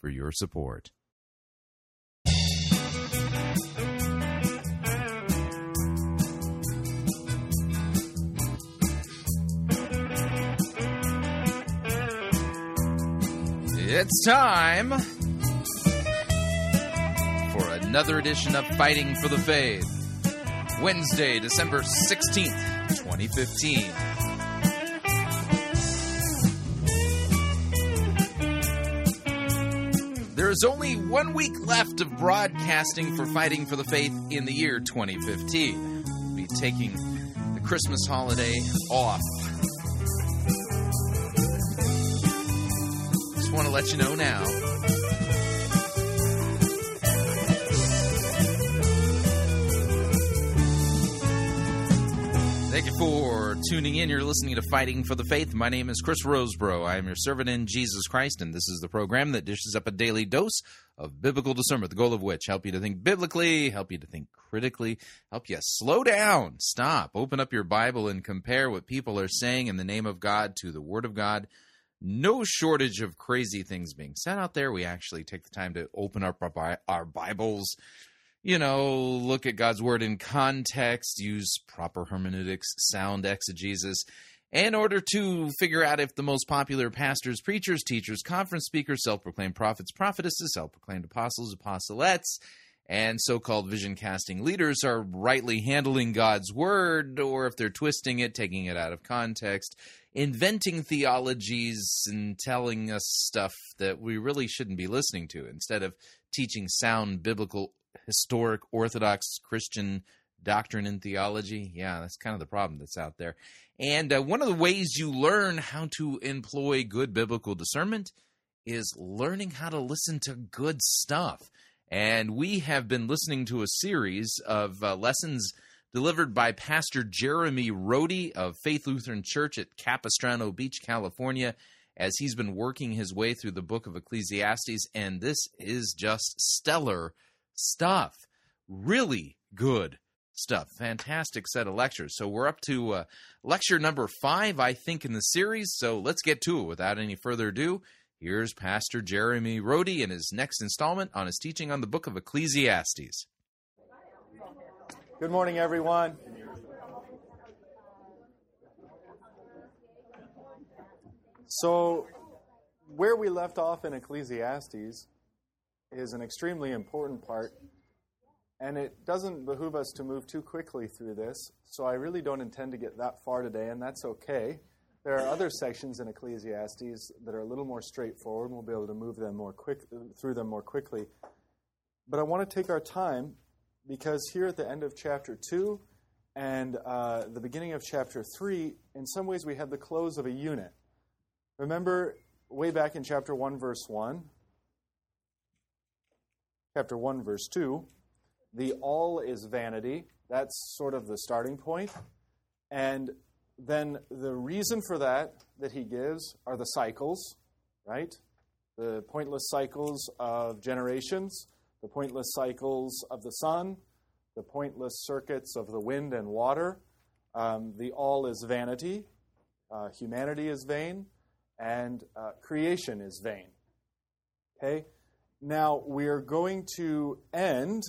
for your support. It's time for another edition of Fighting for the Faith, Wednesday, December 16th, 2015. There is only 1 week left of broadcasting for Fighting for the Faith in the year 2015. We'll be taking the Christmas holiday off. Just want to let you know now. Thank you for tuning in. You're listening to Fighting for the Faith. My name is Chris Roseborough. I am your servant in Jesus Christ, and this is the program that dishes up a daily dose of biblical discernment, the goal of which help you to think biblically, help you to think critically, help you slow down, stop, open up your Bible, and compare what people are saying in the name of God to the Word of God. No shortage of crazy things being said out there. We actually take the time to open up our Bibles, you know, look at God's Word in context, use proper hermeneutics, sound exegesis, in order to figure out if the most popular pastors, preachers, teachers, conference speakers, self-proclaimed prophets, prophetesses, self-proclaimed apostles, apostolettes, and so-called vision-casting leaders are rightly handling God's Word, or if they're twisting it, taking it out of context, inventing theologies and telling us stuff that we really shouldn't be listening to, instead of teaching sound biblical historic Orthodox Christian doctrine and theology. Yeah, that's kind of the problem that's out there. And one of the ways you learn how to employ good biblical discernment is learning how to listen to good stuff. And we have been listening to a series of lessons delivered by Pastor Jeremy Rohde of Faith Lutheran Church at Capistrano Beach, California, as he's been working his way through the book of Ecclesiastes. And this is just stellar stuff, really good stuff, fantastic set of lectures. So we're up to lecture number 5, I think, in the series, so let's get to it. Without any further ado, here's Pastor Jeremy Rohde in his next installment on his teaching on the book of Ecclesiastes. Good morning, everyone. So where we left off in Ecclesiastes is an extremely important part, and it doesn't behoove us to move too quickly through this, so I really don't intend to get that far today, and that's okay. There are other sections in Ecclesiastes that are a little more straightforward, and we'll be able to move them through them more quickly. But I want to take our time, because here at the end of chapter 2 and the beginning of chapter 3, in some ways we have the close of a unit. Remember, way back in chapter 1, verse 1, Chapter 1, verse 2, the all is vanity. That's sort of the starting point. And then the reason for that he gives are the cycles, right? The pointless cycles of generations, the pointless cycles of the sun, the pointless circuits of the wind and water. The all is vanity. Humanity is vain. And creation is vain. Okay? Now, we are going to end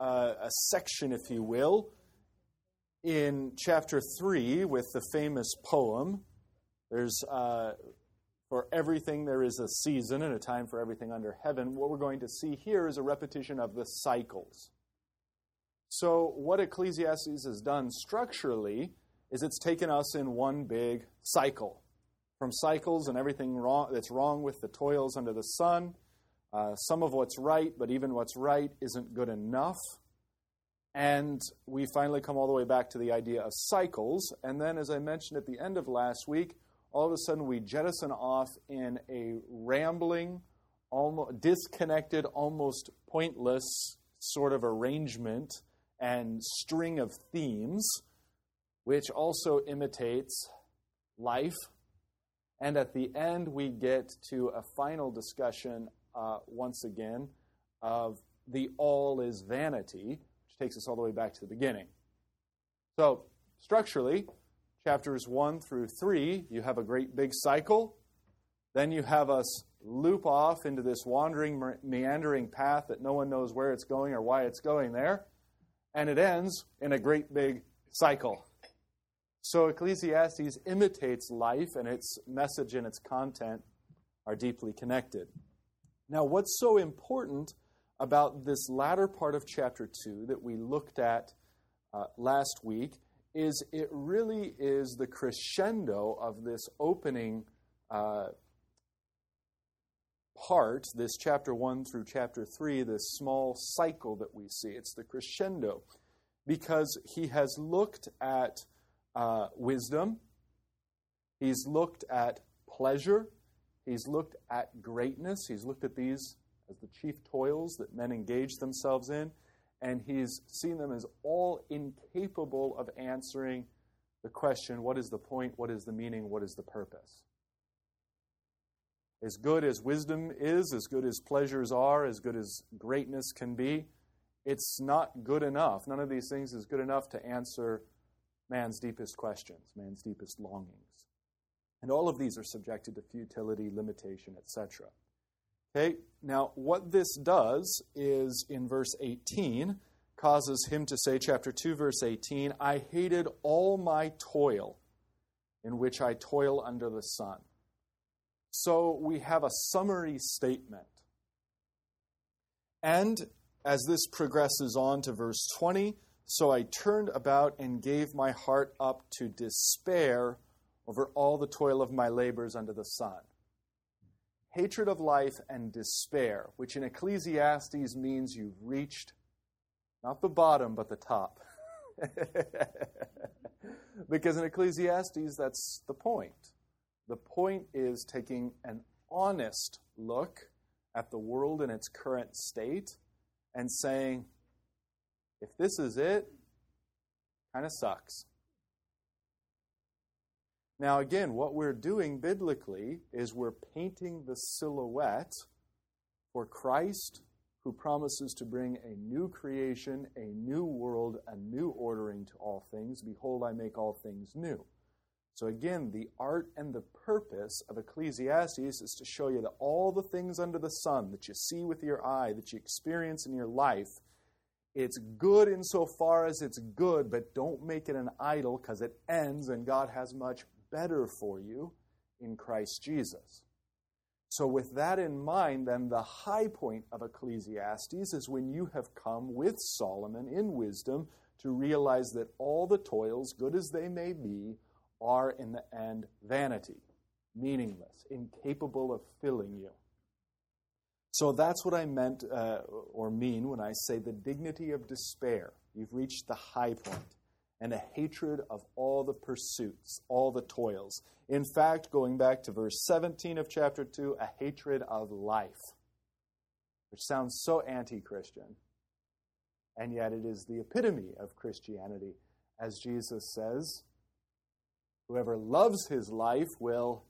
a section, if you will, in chapter 3 with the famous poem. There's, for everything there is a season and a time for everything under heaven. What we're going to see here is a repetition of the cycles. So what Ecclesiastes has done structurally is it's taken us in one big cycle. From cycles and everything wrong that's wrong with the toils under the sun, some of what's right, but even what's right isn't good enough. And we finally come all the way back to the idea of cycles. And then, as I mentioned at the end of last week, all of a sudden we jettison off in a rambling almost disconnected, almost pointless sort of arrangement and string of themes, which also imitates life. And at the end, we get to a final discussion, once again, of the all is vanity, which takes us all the way back to the beginning. So, structurally, chapters 1 through 3, you have a great big cycle. Then you have us loop off into this wandering, meandering path that no one knows where it's going or why it's going there. And it ends in a great big cycle. So Ecclesiastes imitates life, and its message and its content are deeply connected. Now, what's so important about this latter part of chapter 2 that we looked at last week is it really is the crescendo of this opening part, this chapter 1 through chapter 3, this small cycle that we see. It's the crescendo because he has looked at wisdom, he's looked at pleasure, he's looked at greatness, he's looked at these as the chief toils that men engage themselves in, and he's seen them as all incapable of answering the question, what is the point, what is the meaning, what is the purpose? As good as wisdom is, as good as pleasures are, as good as greatness can be, it's not good enough. None of these things is good enough to answer man's deepest questions, man's deepest longings. And all of these are subjected to futility, limitation, etc. Okay, now what this does is, in verse 18, causes him to say, chapter 2, verse 18, I hated all my toil in which I toil under the sun. So we have a summary statement. And as this progresses on to verse 20, so I turned about and gave my heart up to despair over all the toil of my labors under the sun. Hatred of life and despair, which in Ecclesiastes means you've reached not the bottom, but the top. Because in Ecclesiastes, that's the point. The point is taking an honest look at the world in its current state and saying, if this is it, kind of sucks. Now again, what we're doing biblically is we're painting the silhouette for Christ who promises to bring a new creation, a new world, a new ordering to all things. Behold, I make all things new. So again, the art and the purpose of Ecclesiastes is to show you that all the things under the sun that you see with your eye, that you experience in your life, it's good insofar as it's good, but don't make it an idol because it ends and God has much better for you in Christ Jesus. So with that in mind, then the high point of Ecclesiastes is when you have come with Solomon in wisdom to realize that all the toils, good as they may be, are in the end vanity, meaningless, incapable of filling you. So that's what I meant or mean when I say the dignity of despair. You've reached the high point and a hatred of all the pursuits, all the toils. In fact, going back to verse 17 of chapter 2, a hatred of life, which sounds so anti-Christian, and yet it is the epitome of Christianity. As Jesus says, whoever loves his life will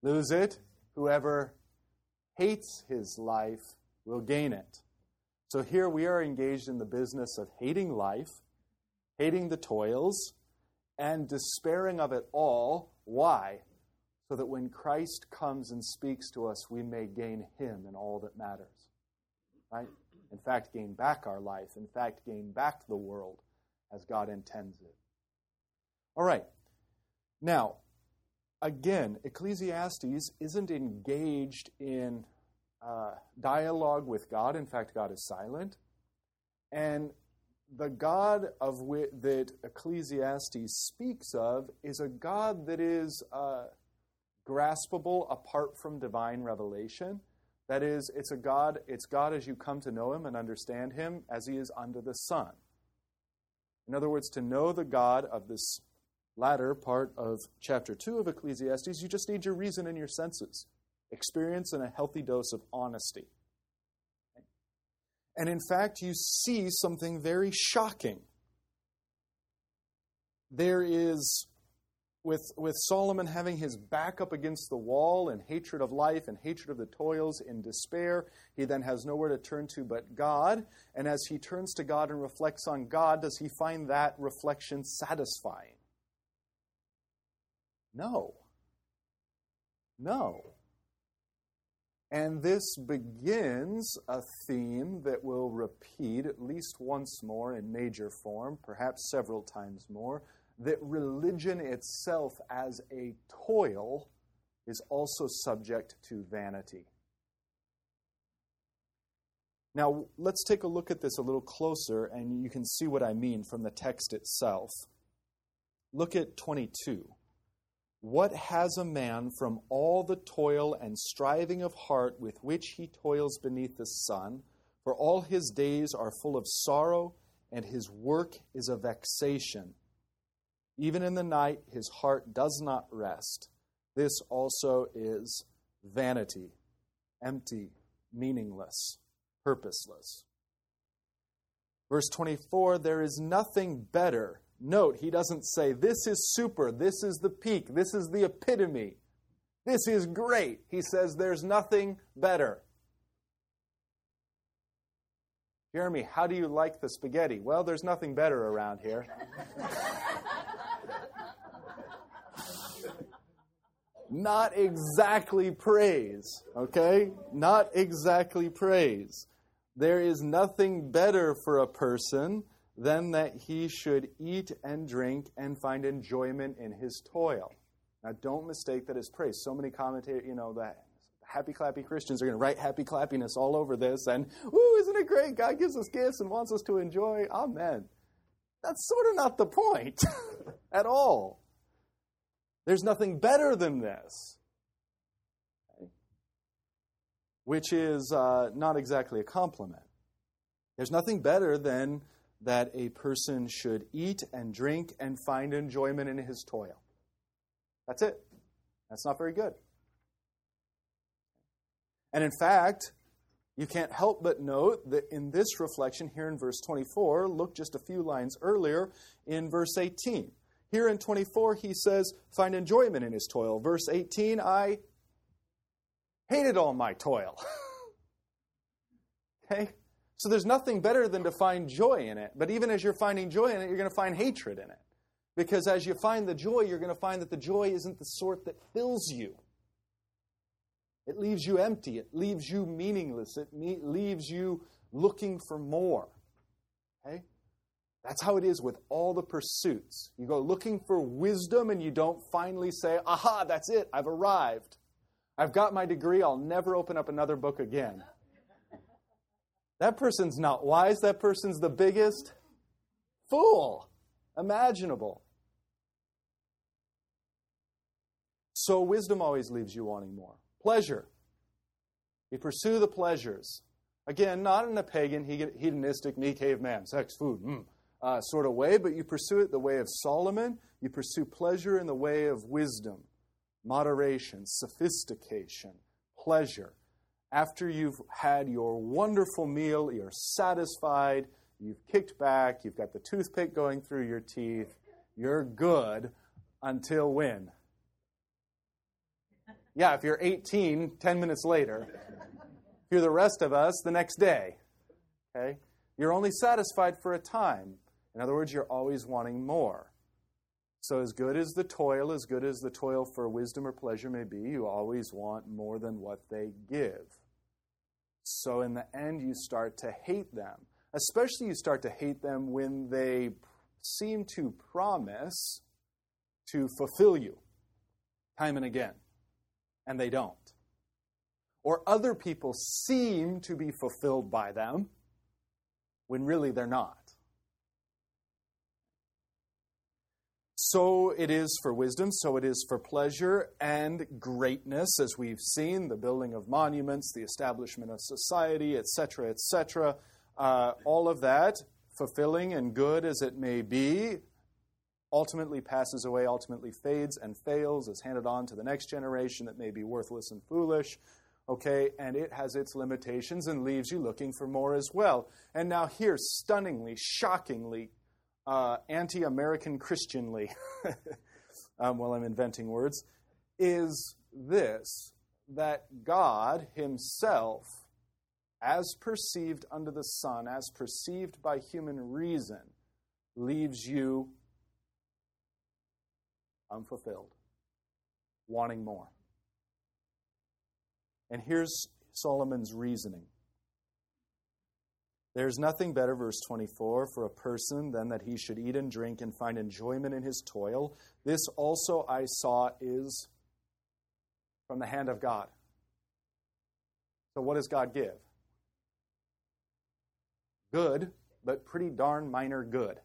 lose it. Whoever hates his life will gain it. So here we are engaged in the business of hating life, hating the toils, and despairing of it all. Why? So that when Christ comes and speaks to us, we may gain him in all that matters. Right? In fact, gain back our life. In fact, gain back the world as God intends it. All right. Now, again, Ecclesiastes isn't engaged in dialogue with God. In fact, God is silent. And the God of that Ecclesiastes speaks of is a God that is graspable apart from divine revelation. That is, it's God as you come to know him and understand him as he is under the sun. In other words, to know the God of this latter part of chapter 2 of Ecclesiastes, you just need your reason and your senses. experience and a healthy dose of honesty. And in fact, you see something very shocking. There is, with Solomon having his back up against the wall in hatred of life and hatred of the toils, in despair, he then has nowhere to turn to but God. And as he turns to God and reflects on God, does he find that reflection satisfying? No. And this begins a theme that will repeat at least once more in major form, perhaps several times more, that religion itself as a toil is also subject to vanity. Now, let's take a look at this a little closer, and you can see what I mean from the text itself. Look at 22. What has a man from all the toil and striving of heart with which he toils beneath the sun? For all his days are full of sorrow, and his work is a vexation. Even in the night his heart does not rest. This also is vanity, empty, meaningless, purposeless. Verse 24, there is nothing better. Note, he doesn't say, this is super, this is the peak, this is the epitome, this is great. He says, there's nothing better. Jeremy, how do you like the spaghetti? Well, there's nothing better around here. Not exactly praise, okay? Not exactly praise. There is nothing better for a person than that he should eat and drink and find enjoyment in his toil. Now, don't mistake that as praise. So many commentators, that happy, clappy Christians are going to write happy clappiness all over this, and, ooh, isn't it great? God gives us gifts and wants us to enjoy. Amen. That's sort of not the point at all. There's nothing better than this, which is not exactly a compliment. There's nothing better than that a person should eat and drink and find enjoyment in his toil. That's it. That's not very good. And in fact, you can't help but note that in this reflection here in verse 24, look just a few lines earlier in verse 18. Here in 24, he says, find enjoyment in his toil. Verse 18, I hated all my toil. Okay? So there's nothing better than to find joy in it. But even as you're finding joy in it, you're going to find hatred in it. Because as you find the joy, you're going to find that the joy isn't the sort that fills you. It leaves you empty. It leaves you meaningless. It leaves you looking for more. Okay? That's how it is with all the pursuits. You go looking for wisdom and you don't finally say, aha, that's it, I've arrived. I've got my degree, I'll never open up another book again. That person's not wise. That person's the biggest fool imaginable. So wisdom always leaves you wanting more. Pleasure. You pursue the pleasures. Again, not in a pagan, hedonistic, knee caveman, sex, food, sort of way, but you pursue it the way of Solomon. You pursue pleasure in the way of wisdom, moderation, sophistication, pleasure. After you've had your wonderful meal, you're satisfied, you've kicked back, you've got the toothpick going through your teeth, you're good until when? Yeah, if you're 18, 10 minutes later. If you're the rest of us, the next day. Okay? You're only satisfied for a time. In other words, you're always wanting more. So as good as the toil for wisdom or pleasure may be, you always want more than what they give. So in the end, you start to hate them. Especially you start to hate them when they seem to promise to fulfill you time and again, and they don't. Or other people seem to be fulfilled by them when really they're not. So it is for wisdom, so it is for pleasure and greatness, as we've seen, the building of monuments, the establishment of society, etc., etc. All of that, fulfilling and good as it may be, ultimately passes away, ultimately fades and fails, is handed on to the next generation that may be worthless and foolish, okay, and it has its limitations and leaves you looking for more as well. And now here, stunningly, shockingly, anti-American Christianly, while I'm inventing words, is this, that God himself, as perceived under the sun, as perceived by human reason, leaves you unfulfilled, wanting more. And here's Solomon's reasoning. There's nothing better, verse 24, for a person than that he should eat and drink and find enjoyment in his toil. This also I saw is from the hand of God. So what does God give? Good, but pretty darn minor good.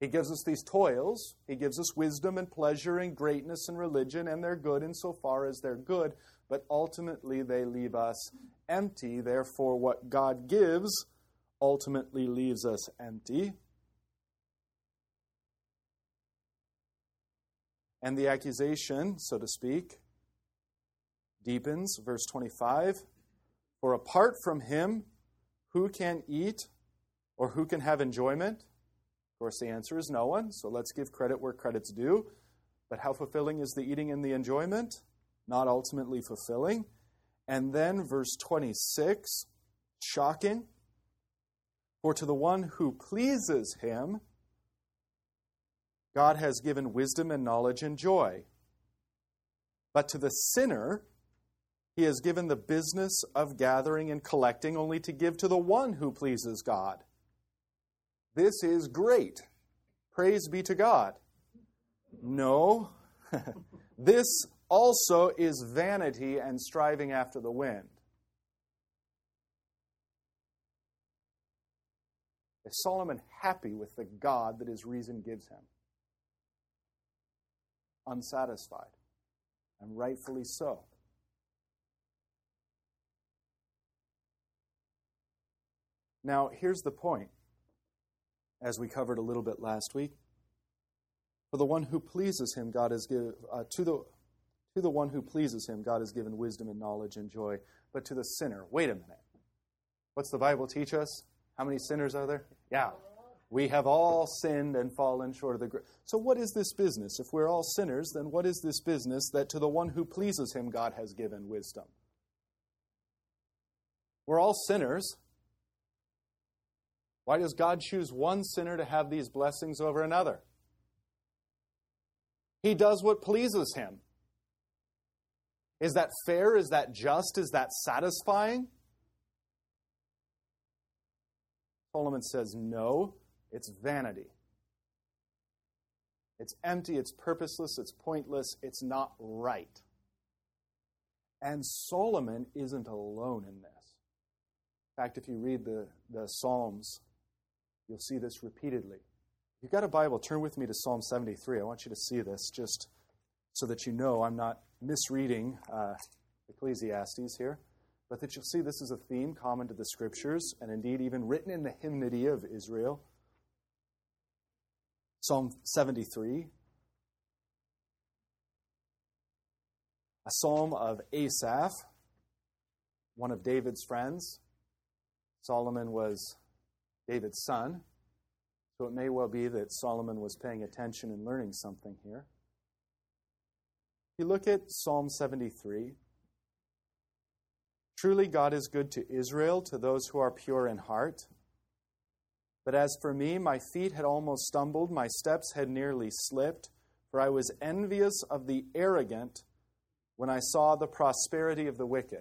He gives us these toils. He gives us wisdom and pleasure and greatness and religion, and they're good insofar as they're good, but ultimately they leave us empty. Therefore, what God gives ultimately leaves us empty. And the accusation, so to speak, deepens. Verse 25, for apart from him, who can eat or who can have enjoyment? Of course, the answer is no one, so let's give credit where credit's due. But how fulfilling is the eating and the enjoyment? Not ultimately fulfilling. And then verse 26, shocking. For to the one who pleases him, God has given wisdom and knowledge and joy. But to the sinner, he has given the business of gathering and collecting only to give to the one who pleases God. This is great. Praise be to God. No, this also is vanity and striving after the wind. Is Solomon happy with the God that his reason gives him? Unsatisfied, and rightfully so. Now, here's the point. As we covered a little bit last week, for the one who pleases him, God has given to the one who pleases him, God has given wisdom and knowledge and joy. But to the sinner, wait a minute, what's the Bible teach us? How many sinners are there? Yeah, we have all sinned and fallen short of the grace. So what is this business? If we're all sinners, then what is this business that to the one who pleases him, God has given wisdom? We're all sinners. Why does God choose one sinner to have these blessings over another? He does what pleases him. Is that fair? Is that just? Is that satisfying? Solomon says, no, it's vanity. It's empty, it's purposeless, it's pointless, it's not right. And Solomon isn't alone in this. In fact, if you read the Psalms, you'll see this repeatedly. If you've got a Bible, turn with me to Psalm 73. I want you to see this just so that you know I'm not misreading Ecclesiastes here, but that you'll see this is a theme common to the Scriptures and indeed even written in the hymnody of Israel. Psalm 73, a psalm of Asaph, one of David's friends. Solomon was David's son, so it may well be that Solomon was paying attention and learning something here. If you look at Psalm 73, truly God is good to Israel, to those who are pure in heart. But as for me, my feet had almost stumbled, my steps had nearly slipped, for I was envious of the arrogant when I saw the prosperity of the wicked.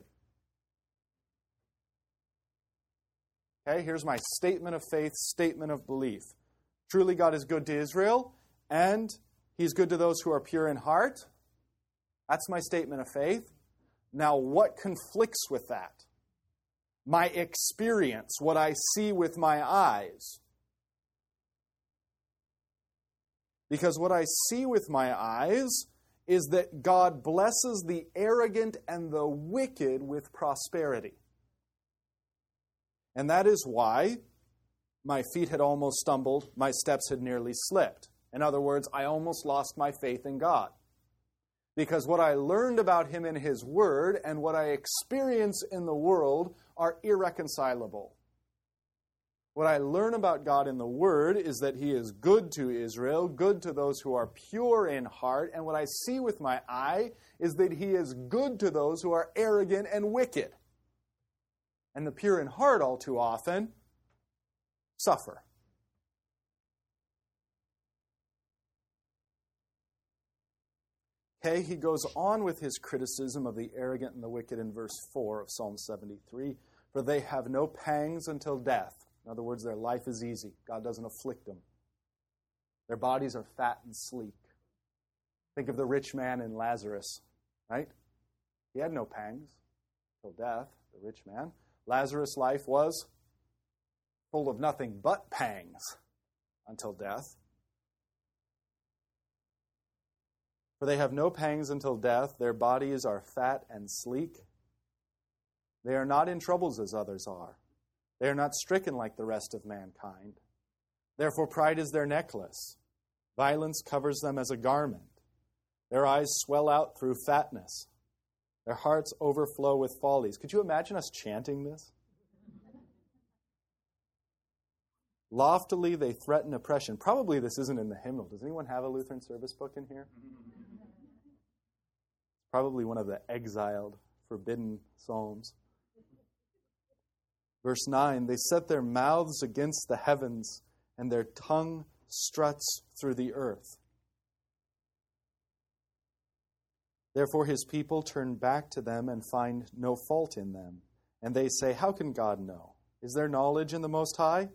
Okay, here's my statement of faith, statement of belief. Truly God is good to Israel, and he's good to those who are pure in heart. That's my statement of faith. Now, what conflicts with that? My experience, what I see with my eyes. Because what I see with my eyes is that God blesses the arrogant and the wicked with prosperity. And that is why my feet had almost stumbled, my steps had nearly slipped. In other words, I almost lost my faith in God. Because what I learned about him in his word and what I experience in the world are irreconcilable. What I learn about God in the word is that he is good to Israel, good to those who are pure in heart, and what I see with my eye is that he is good to those who are arrogant and wicked. And the pure in heart all too often suffer. Okay, he goes on with his criticism of the arrogant and the wicked in verse 4 of Psalm 73. For they have no pangs until death. In other words, their life is easy. God doesn't afflict them. Their bodies are fat and sleek. Think of the rich man in Lazarus, right? He had no pangs until death, the rich man. Lazarus' life was full of nothing but pangs until death. For they have no pangs until death. Their bodies are fat and sleek. They are not in troubles as others are. They are not stricken like the rest of mankind. Therefore, pride is their necklace. Violence covers them as a garment. Their eyes swell out through fatness. Their hearts overflow with follies. Could you imagine us chanting this? Loftily, they threaten oppression. Probably this isn't in the hymnal. Does anyone have a Lutheran service book in here? Probably one of the exiled, forbidden psalms. Verse 9, they set their mouths against the heavens, and their tongue struts through the earth. Therefore his people turn back to them and find no fault in them. And they say, how can God know? Is there knowledge in the Most High?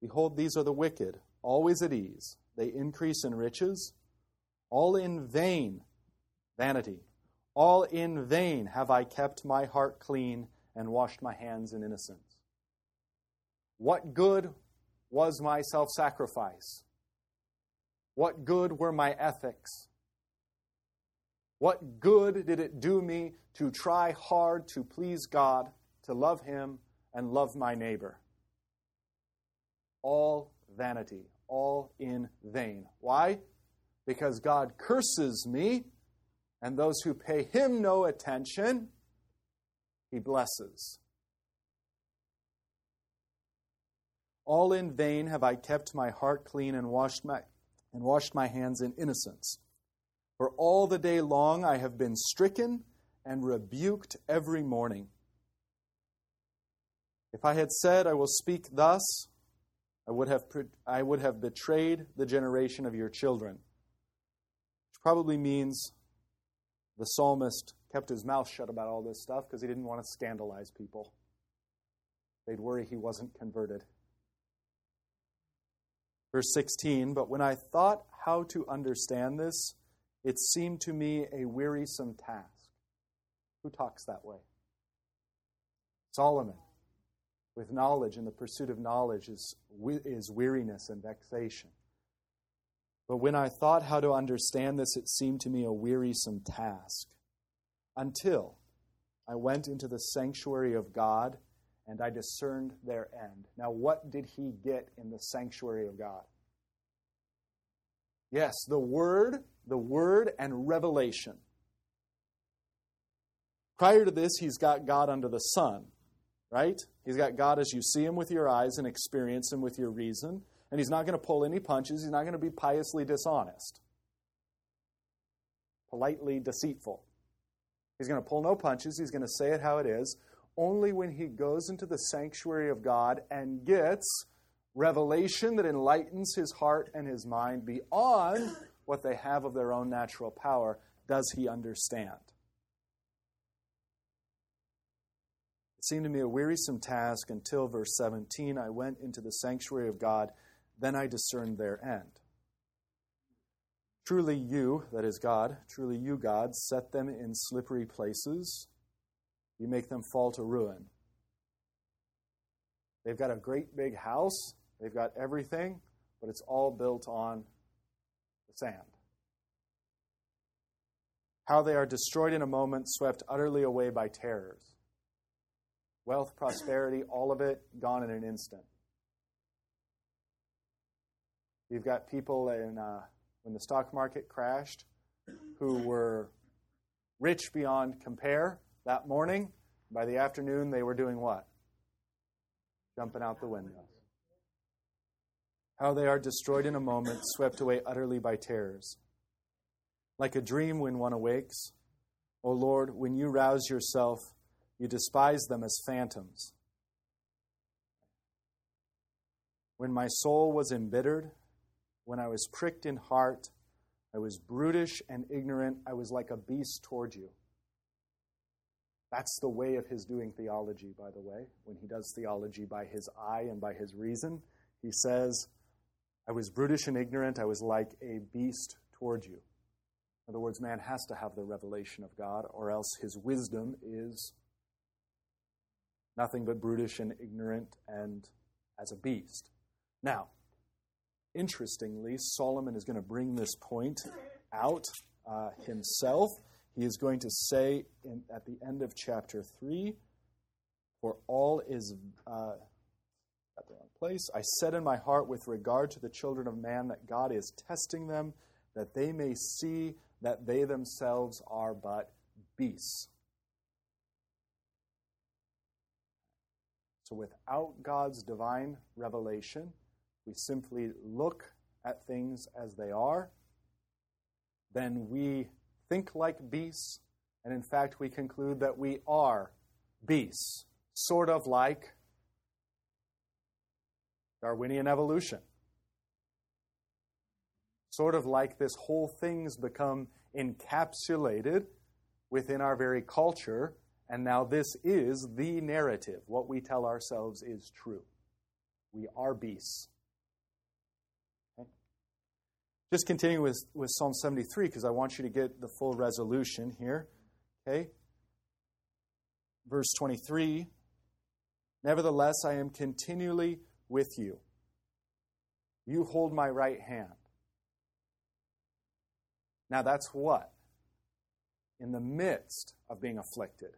Behold, these are the wicked, always at ease. They increase in riches. All in vain, vanity. All in vain have I kept my heart clean and washed my hands in innocence. What good was my self-sacrifice? What good were my ethics? What good did it do me to try hard to please God, to love him, and love my neighbor? All vanity, all in vain. Why? Because God curses me, and those who pay him no attention, he blesses. All in vain have I kept my heart clean and washed my hands in innocence. For all the day long I have been stricken and rebuked every morning. If I had said, I will speak thus, I would have betrayed the generation of your children. Which probably means the psalmist kept his mouth shut about all this stuff because he didn't want to scandalize people. They'd worry he wasn't converted. Verse 16, but when I thought how to understand this, it seemed to me a wearisome task. Who talks that way? Solomon. With knowledge, and the pursuit of knowledge is weariness and vexation. But when I thought how to understand this, it seemed to me a wearisome task. Until I went into the sanctuary of God, and I discerned their end. Now, what did he get in the sanctuary of God? Yes, the Word, and revelation. Prior to this, he's got God under the sun. Right? He's got God as you see him with your eyes and experience him with your reason. And he's not going to pull any punches. He's not going to be piously dishonest. Politely deceitful. He's going to pull no punches. He's going to say it how it is. Only when he goes into the sanctuary of God and gets revelation that enlightens his heart and his mind beyond what they have of their own natural power does he understand. It seemed to me a wearisome task until, verse 17, I went into the sanctuary of God, then I discerned their end. Truly you, that is God, truly you, God, set them in slippery places. You make them fall to ruin. They've got a great big house. They've got everything, but it's all built on the sand. How they are destroyed in a moment, swept utterly away by terrors. Wealth, prosperity, all of it, gone in an instant. You've got people in when the stock market crashed who were rich beyond compare that morning. By the afternoon, they were doing what? Jumping out the window. How they are destroyed in a moment, swept away utterly by terrors. Like a dream when one awakes, O Lord, when you rouse yourself, you despise them as phantoms. When my soul was embittered, when I was pricked in heart, I was brutish and ignorant, I was like a beast toward you. That's the way of his doing theology, by the way. When he does theology by his eye and by his reason, he says, I was brutish and ignorant, I was like a beast toward you. In other words, man has to have the revelation of God, or else his wisdom is nothing but brutish and ignorant and as a beast. Now, interestingly, Solomon is going to bring this point out himself. He is going to say at the end of chapter 3, for all is at the wrong place. I said in my heart with regard to the children of man that God is testing them, that they may see that they themselves are but beasts. So without God's divine revelation, we simply look at things as they are, then we think like beasts, and in fact we conclude that we are beasts, sort of like Darwinian evolution. Sort of like this whole thing's become encapsulated within our very culture, and now this is the narrative. What we tell ourselves is true. We are beasts. Just continue with Psalm 73, because I want you to get the full resolution here. Okay? Verse 23, nevertheless, I am continually with you. You hold my right hand. Now that's what? In the midst of being afflicted,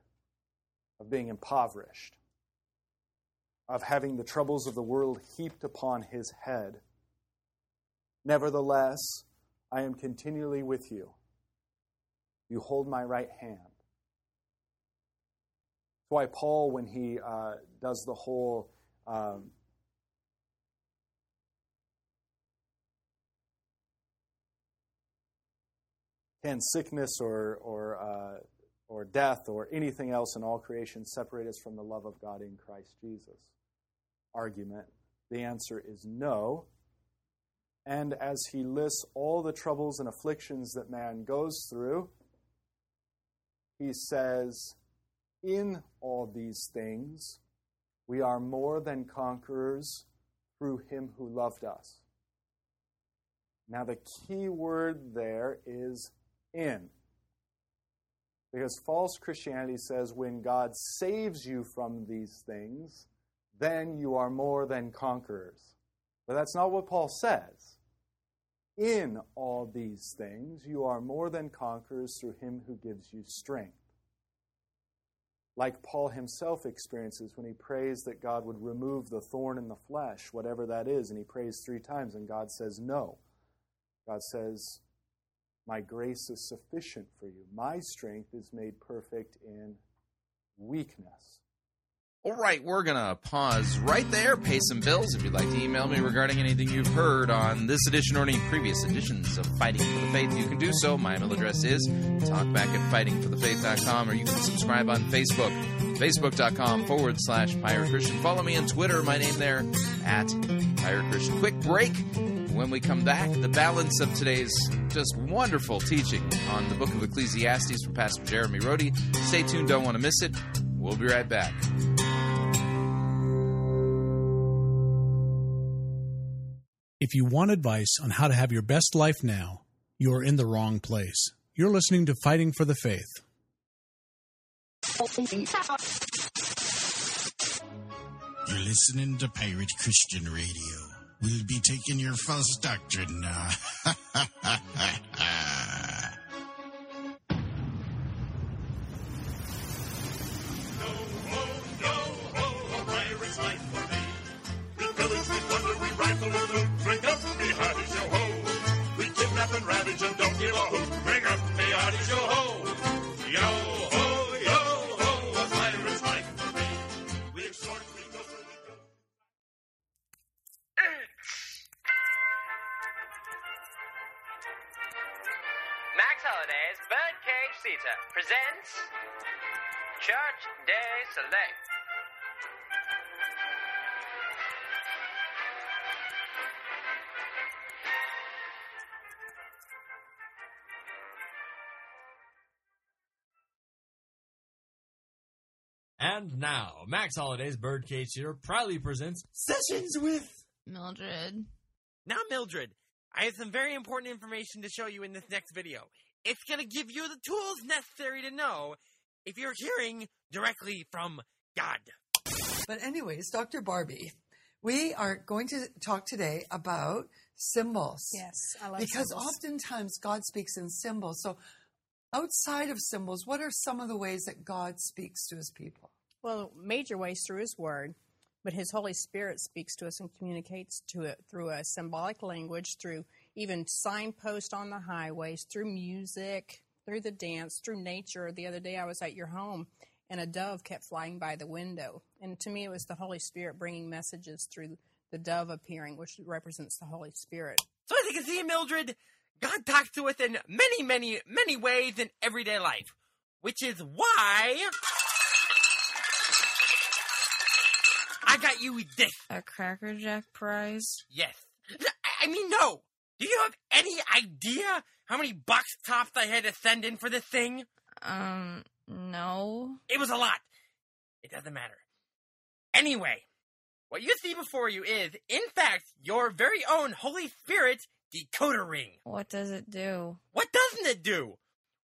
of being impoverished, of having the troubles of the world heaped upon his head, nevertheless, I am continually with you. You hold my right hand. That's why Paul, when he does the whole can sickness or death or anything else in all creation separate us from the love of God in Christ Jesus? Argument. The answer is no. And as he lists all the troubles and afflictions that man goes through, he says, in all these things, we are more than conquerors through him who loved us. Now the key word there is in. Because false Christianity says when God saves you from these things, then you are more than conquerors. But that's not what Paul says. In all these things, you are more than conquerors through him who gives you strength. Like Paul himself experiences when he prays that God would remove the thorn in the flesh, whatever that is, and he prays 3 times, and God says no. God says, my grace is sufficient for you. My strength is made perfect in weakness. All right, we're going to pause right there, pay some bills. If you'd like to email me regarding anything you've heard on this edition or any previous editions of Fighting for the Faith, you can do so. My email address is talkback@fightingforthefaith.com, or you can subscribe on Facebook, facebook.com/Pyro Christian. Follow me on Twitter, my name there, @Pyro Christian. Quick break. When we come back, the balance of today's just wonderful teaching on the book of Ecclesiastes from Pastor Jeremy Rohde. Stay tuned, don't want to miss it. We'll be right back. If you want advice on how to have your best life now, you are in the wrong place. You're listening to Fighting for the Faith. You're listening to Pirate Christian Radio. We'll be taking your false doctrine now. No, oh, oh, a pirate's life for me. We pillage, we plunder, we rifle, we loot, drink up, we hide. Theater presents Church Day Select. And now, Max Holliday's Birdcage Theater proudly presents Sessions with Mildred. Now, Mildred, I have some very important information to show you in this next video. It's going to give you the tools necessary to know if you're hearing directly from God. But anyways, Dr. Barbie, we are going to talk today about symbols. Yes, I love symbols. Because oftentimes God speaks in symbols. So outside of symbols, what are some of the ways that God speaks to his people? Well, major ways through his word. But his Holy Spirit speaks to us and communicates to it through a symbolic language, through even signposts on the highways, through music, through the dance, through nature. The other day I was at your home, and a dove kept flying by the window. And to me, it was the Holy Spirit bringing messages through the dove appearing, which represents the Holy Spirit. So as you can see, Mildred, God talks to us in many, many, many ways in everyday life, which is why I got you this. A Cracker Jack prize? Yes. No. Do you have any idea how many box tops I had to send in for this thing? No. It was a lot. It doesn't matter. Anyway, what you see before you is, in fact, your very own Holy Spirit decoder ring. What does it do? What doesn't it do?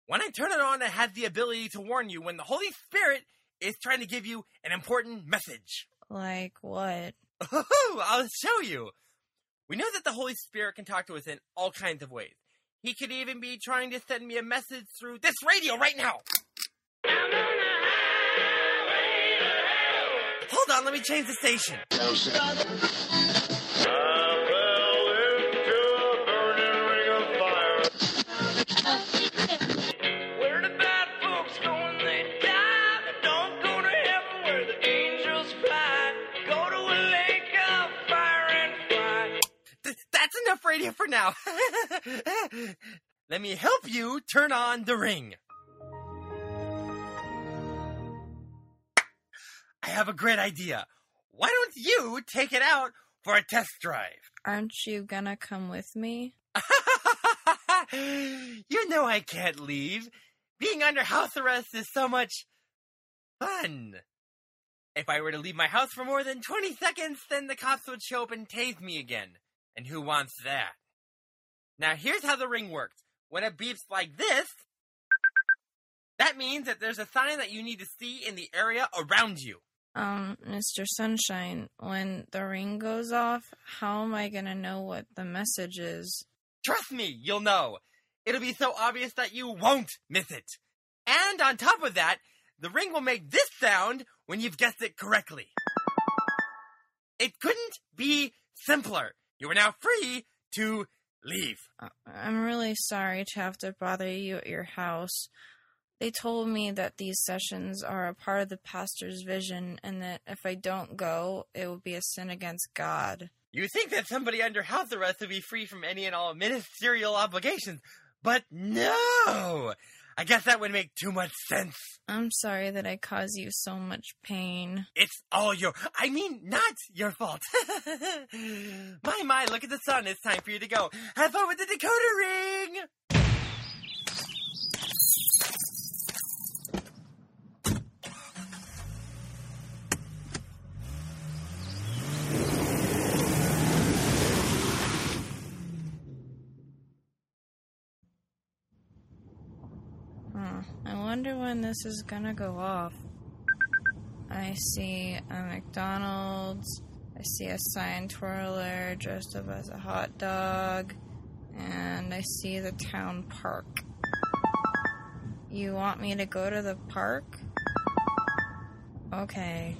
When I turn it on, it has the ability to warn you when the Holy Spirit is trying to give you an important message. Like what? Oh, I'll show you. We know that the Holy Spirit can talk to us in all kinds of ways. He could even be trying to send me a message through this radio right now. Hold on, let me change the station. Radio for now. Let me help you turn on the ring. I have a great idea. Why don't you take it out for a test drive? Aren't you gonna come with me? You know I can't leave. Being under house arrest is so much fun. If I were to leave my house for more than 20 seconds, then the cops would show up and tase me again. And who wants that? Now, here's how the ring works. When it beeps like this, that means that there's a sign that you need to see in the area around you. Mr. Sunshine, when the ring goes off, how am I gonna know what the message is? Trust me, you'll know. It'll be so obvious that you won't miss it. And on top of that, the ring will make this sound when you've guessed it correctly. It couldn't be simpler. You are now free to leave. I'm really sorry to have to bother you at your house. They told me that these sessions are a part of the pastor's vision and that if I don't go, it will be a sin against God. You think that somebody under house arrest would be free from any and all ministerial obligations, but no! I guess that would make too much sense. I'm sorry that I caused you so much pain. It's all not your fault. My, look at the sun. It's time for you to go. Have fun with the decoder ring! I wonder when this is gonna go off. I see a McDonald's. I see a sign twirler dressed up as a hot dog. And I see the town park. You want me to go to the park? Okay.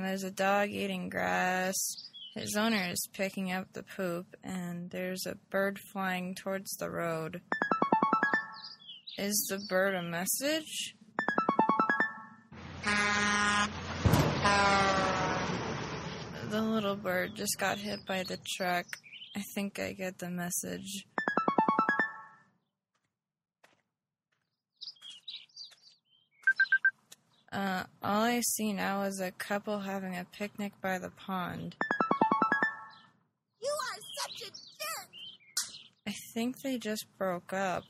There's a dog eating grass, his owner is picking up the poop, and there's a bird flying towards the road. Is the bird a message? The little bird just got hit by the truck. I think I get the message. All I see now is a couple having a picnic by the pond. You are such a jerk! I think they just broke up.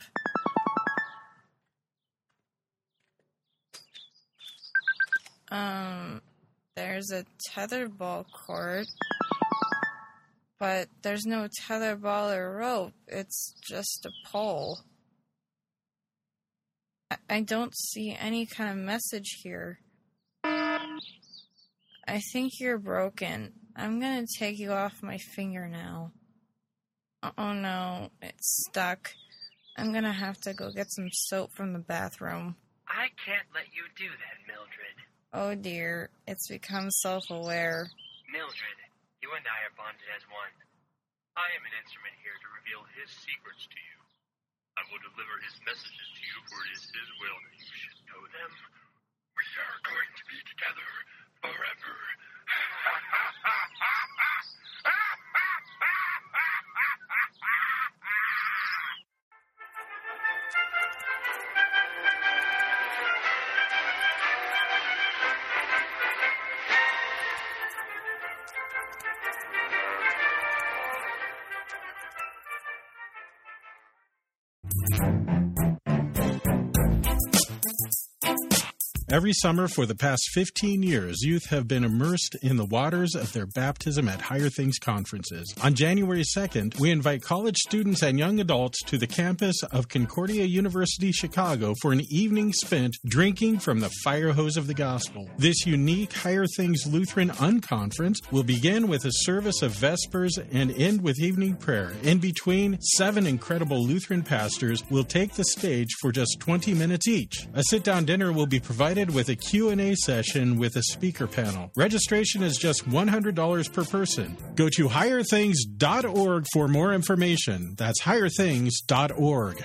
There's a tetherball court, but there's no tetherball or rope. It's just a pole. I don't see any kind of message here. I think you're broken. I'm gonna take you off my finger now. Oh no, it's stuck. I'm gonna have to go get some soap from the bathroom. I can't let you do that, Mildred. Oh dear, it's become self-aware. Mildred, you and I are bonded as one. I am an instrument here to reveal his secrets to you. I will deliver his messages to you, for it is his will that you should know them. We are going to be together forever. Every summer for the past 15 years, youth have been immersed in the waters of their baptism at Higher Things conferences. On January 2nd, we invite college students and young adults to the campus of Concordia University, Chicago, for an evening spent drinking from the fire hose of the gospel. This unique Higher Things Lutheran Unconference will begin with a service of Vespers and end with evening prayer. In between, 7 incredible Lutheran pastors will take the stage for just 20 minutes each. A sit-down dinner will be provided with a Q&A session with a speaker panel. Registration is just $100 per person. Go to higherthings.org for more information. That's higherthings.org.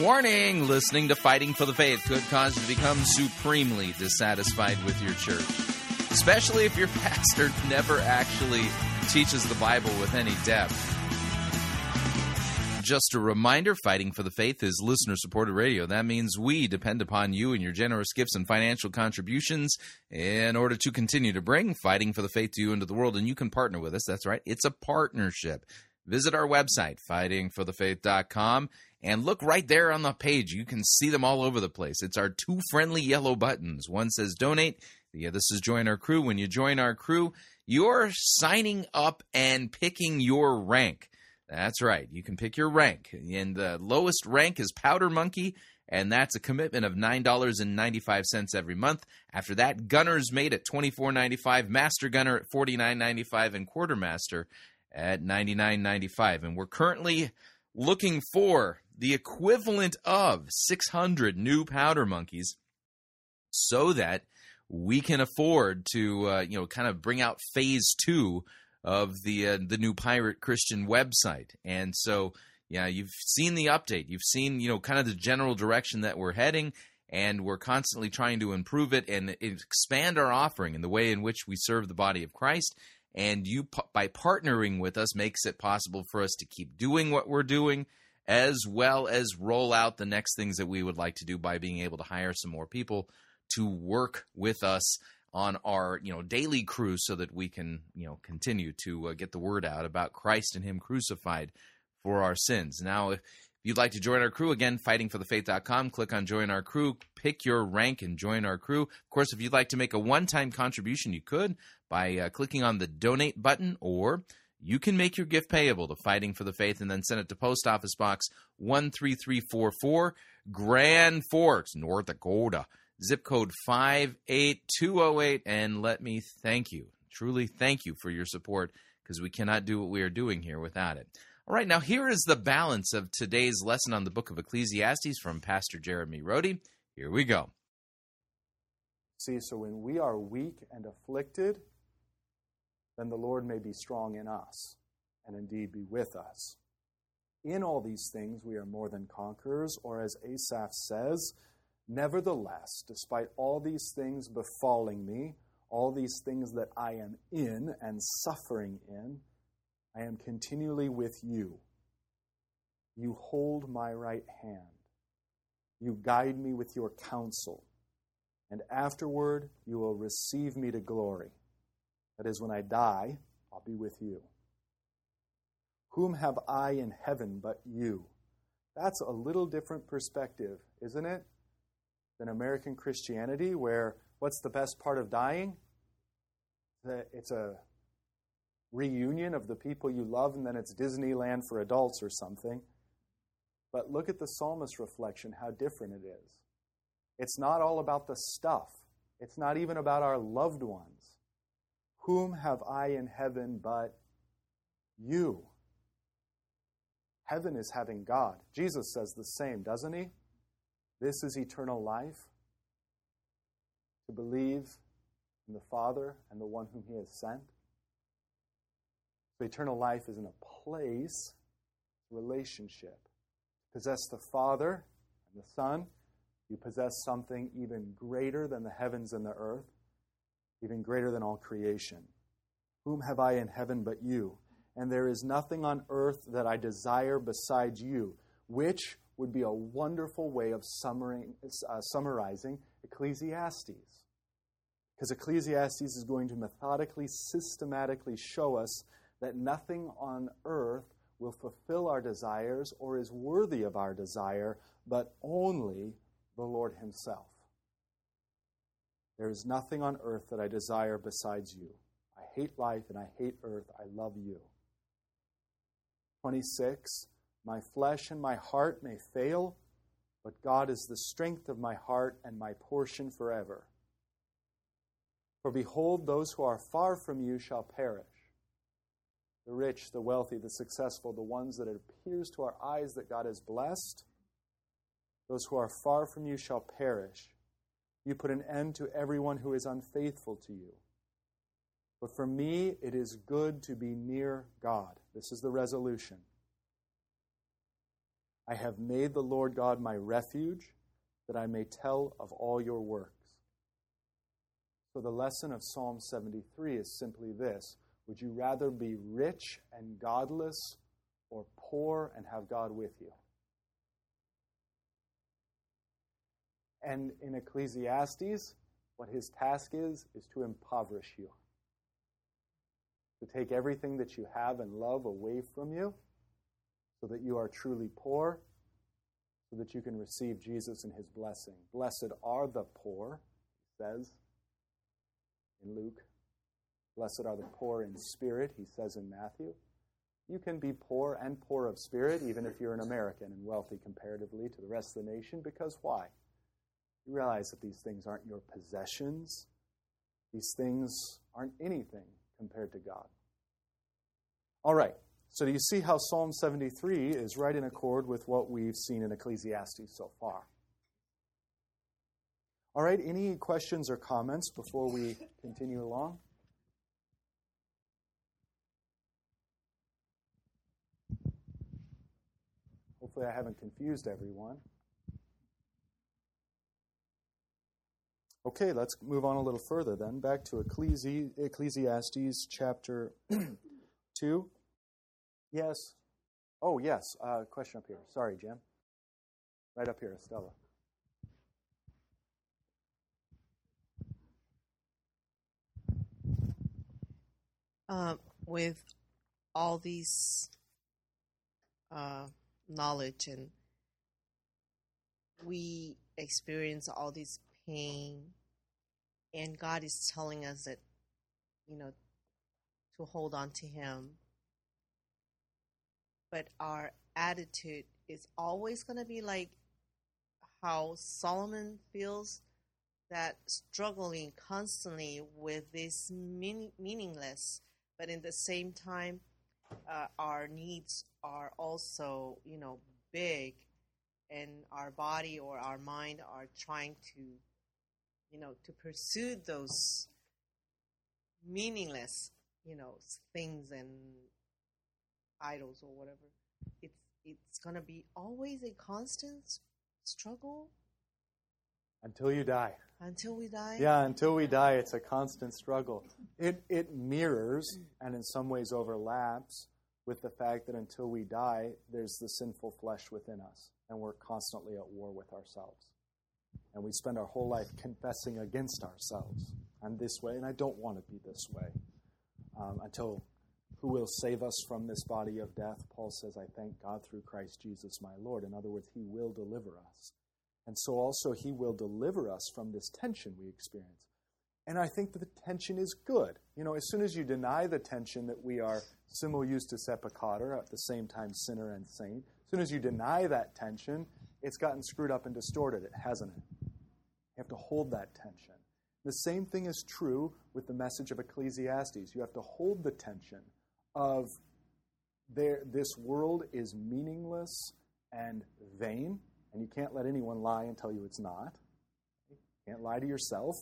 Warning! Listening to Fighting for the Faith could cause you to become supremely dissatisfied with your church, especially if your pastor never actually teaches the Bible with any depth. Just a reminder, Fighting for the Faith is listener-supported radio. That means we depend upon you and your generous gifts and financial contributions in order to continue to bring Fighting for the Faith to you into the world, and you can partner with us. That's right. It's a partnership. Visit our website, fightingforthefaith.com, and look right there on the page. You can see them all over the place. It's our two friendly yellow buttons. One says donate. The other says join our crew. When you join our crew, you're signing up and picking your rank. That's right. You can pick your rank. And the lowest rank is Powder Monkey, and that's a commitment of $9.95 every month. After that, Gunner's Mate at $24.95, Master Gunner at $49.95, and Quartermaster at $99.95, and we're currently looking for the equivalent of 600 new Powder Monkeys so that we can afford to, kind of bring out phase 2 of the new Pyro Christian website. And so, yeah, you've seen the update. You've seen, kind of the general direction that we're heading. and we're constantly trying to improve it and expand our offering in the way in which we serve the body of Christ. And you, by partnering with us, makes it possible for us to keep doing what we're doing, as well as roll out the next things that we would like to do by being able to hire some more people to work with us on our, daily crew, so that we can, continue to get the word out about Christ and Him crucified for our sins. Now, if you'd like to join our crew, again, fightingforthefaith.com, click on Join Our Crew, pick your rank and join our crew. Of course, if you'd like to make a one-time contribution, you could by clicking on the Donate button, or you can make your gift payable to Fighting for the Faith and then send it to Post Office Box 13344, Grand Forks, North Dakota. Zip code 58208, and let me thank you, truly thank you for your support, because we cannot do what we are doing here without it. All right, now here is the balance of today's lesson on the book of Ecclesiastes from Pastor Jeremy Rohde. Here we go. See, so when we are weak and afflicted, then the Lord may be strong in us, and indeed be with us. In all these things we are more than conquerors, or as Asaph says, nevertheless, despite all these things befalling me, all these things that I am in and suffering in, I am continually with you. You hold my right hand. You guide me with your counsel. And afterward, you will receive me to glory. That is, when I die, I'll be with you. Whom have I in heaven but you? That's a little different perspective, isn't it, than American Christianity, where what's the best part of dying? It's a reunion of the people you love, and then it's Disneyland for adults or something. But look at the psalmist's reflection, how different it is. It's not all about the stuff. It's not even about our loved ones. Whom have I in heaven but you? Heaven is having God. Jesus says the same, doesn't he? This is eternal life, to believe in the Father and the one whom He has sent. So eternal life isn't a place, relationship. Possess the Father and the Son. You possess something even greater than the heavens and the earth, even greater than all creation. Whom have I in heaven but you? And there is nothing on earth that I desire besides you, which would be a wonderful way of summarizing Ecclesiastes. Because Ecclesiastes is going to methodically, systematically show us that nothing on earth will fulfill our desires or is worthy of our desire, but only the Lord Himself. There is nothing on earth that I desire besides you. I hate life and I hate earth. I love you. 26. My flesh and my heart may fail, but God is the strength of my heart and my portion forever. For behold, those who are far from you shall perish. The rich, the wealthy, the successful, the ones that it appears to our eyes that God has blessed, those who are far from you shall perish. You put an end to everyone who is unfaithful to you. But for me, it is good to be near God. This is the resolution. I have made the Lord God my refuge, that I may tell of all your works. So the lesson of Psalm 73 is simply this: would you rather be rich and godless, or poor and have God with you? And in Ecclesiastes, what his task is to impoverish you, to take everything that you have and love away from you, so that you are truly poor, so that you can receive Jesus and His blessing. Blessed are the poor, He says in Luke. Blessed are the poor in spirit, He says in Matthew. You can be poor and poor of spirit, even if you're an American and wealthy comparatively to the rest of the nation, because why? You realize that these things aren't your possessions. These things aren't anything compared to God. All right. So do you see how Psalm 73 is right in accord with what we've seen in Ecclesiastes so far? All right, any questions or comments before we continue along? Hopefully I haven't confused everyone. Okay, let's move on a little further then, back to Ecclesiastes chapter 2. Yes. Oh, yes. Question up here. Sorry, Jim. Right up here, Estella. With all these knowledge, and we experience all these pain, and God is telling us that, you know, to hold on to Him. But our attitude is always going to be like how Solomon feels, that struggling constantly with this meaningless, but in the same time, our needs are also, you know, big, and our body or our mind are trying to, you know, to pursue those meaningless, you know, things and idols or whatever. It's going to be always a constant struggle. Until you die. Until we die? Yeah, until we die, it's a constant struggle. It mirrors and in some ways overlaps with the fact that until we die, there's the sinful flesh within us, and we're constantly at war with ourselves. And we spend our whole life confessing against ourselves. I'm this way, and I don't want to be this way. Until who will save us from this body of death? Paul says, I thank God through Christ Jesus my Lord. In other words, He will deliver us. And so also He will deliver us from this tension we experience. And I think that the tension is good. You know, as soon as you deny the tension that we are simul justus et peccator, at the same time sinner and saint, as soon as you deny that tension, it's gotten screwed up and distorted, hasn't it? You have to hold that tension. The same thing is true with the message of Ecclesiastes. You have to hold the tension of this world is meaningless and vain. And you can't let anyone lie and tell you it's not. You can't lie to yourself.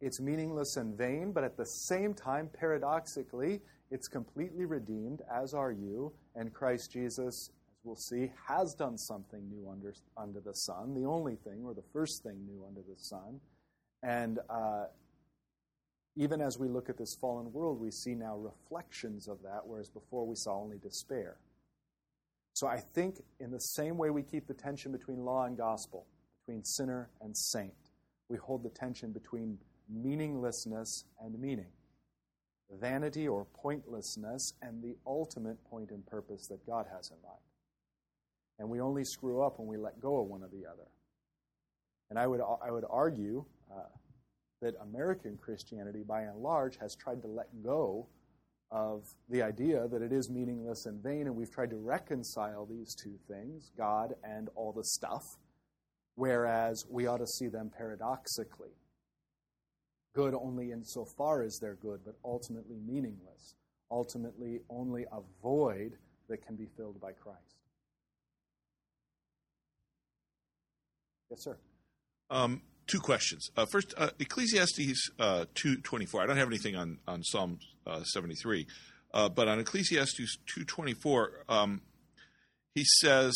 It's meaningless and vain, but at the same time, paradoxically, it's completely redeemed, as are you, and Christ Jesus, as we'll see, has done something new under the sun, the only thing, or the first thing new under the sun. And even as we look at this fallen world, we see now reflections of that, whereas before we saw only despair. So I think in the same way we keep the tension between law and gospel, between sinner and saint, we hold the tension between meaninglessness and meaning, vanity or pointlessness, and the ultimate point and purpose that God has in mind. And we only screw up when we let go of one or the other. And I would argue that American Christianity, by and large, has tried to let go of the idea that it is meaningless and vain, and we've tried to reconcile these two things, God and all the stuff, whereas we ought to see them paradoxically. Good only insofar as they're good, but ultimately meaningless, ultimately only a void that can be filled by Christ. Yes, sir? Two questions. First, Ecclesiastes 2:24. I don't have anything on Psalm 73, but on Ecclesiastes 2:24, he says,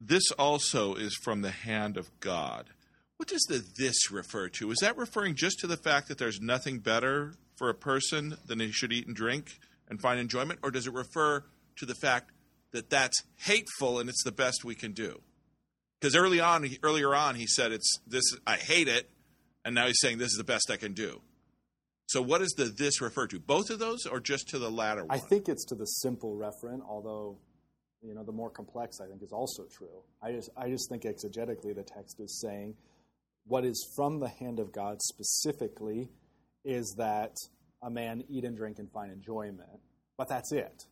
"This also is from the hand of God." What does the "this" refer to? Is that referring just to the fact that there's nothing better for a person than he should eat and drink and find enjoyment, or does it refer to the fact that that's hateful and it's the best we can do? Because earlier on, he said, "It's this. I hate it," and now he's saying, "This is the best I can do." So, what does the "this" refer to? Both of those, or just to the latter one? I think it's to the simple referent. Although, you know, the more complex, I think, is also true. I just think exegetically, the text is saying, what is from the hand of God specifically is that a man eat and drink and find enjoyment, but that's it.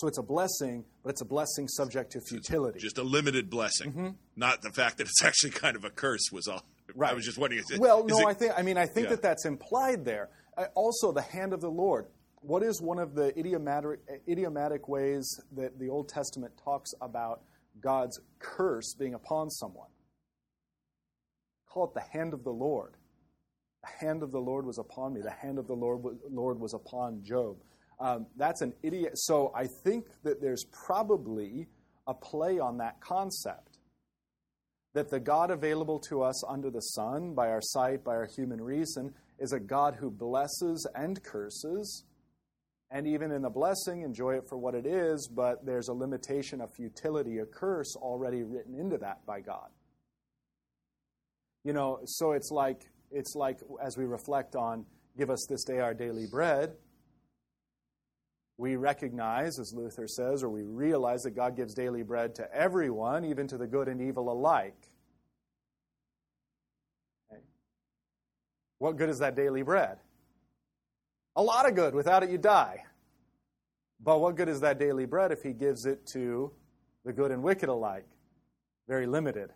So it's a blessing, but it's a blessing subject to futility. Just a limited blessing, mm-hmm. Not the fact that it's actually kind of a curse was all. Right. I was just wondering. I think that that's implied there. Also, the hand of the Lord. What is one of the idiomatic ways that the Old Testament talks about God's curse being upon someone? Call it the hand of the Lord. The hand of the Lord was upon me. The hand of the Lord was upon Job. That's an idiot. So I think that there's probably a play on that concept. that the God available to us under the sun, by our sight, by our human reason, is a God who blesses and curses, and even in the blessing, enjoy it for what it is, but there's a limitation, a futility, a curse already written into that by God. You know, so it's like as we reflect on, give us this day our daily bread, we recognize, as Luther says, or we realize that God gives daily bread to everyone, even to the good and evil alike. Okay. What good is that daily bread? A lot of good. Without it, you die. But what good is that daily bread if he gives it to the good and wicked alike? Very limited.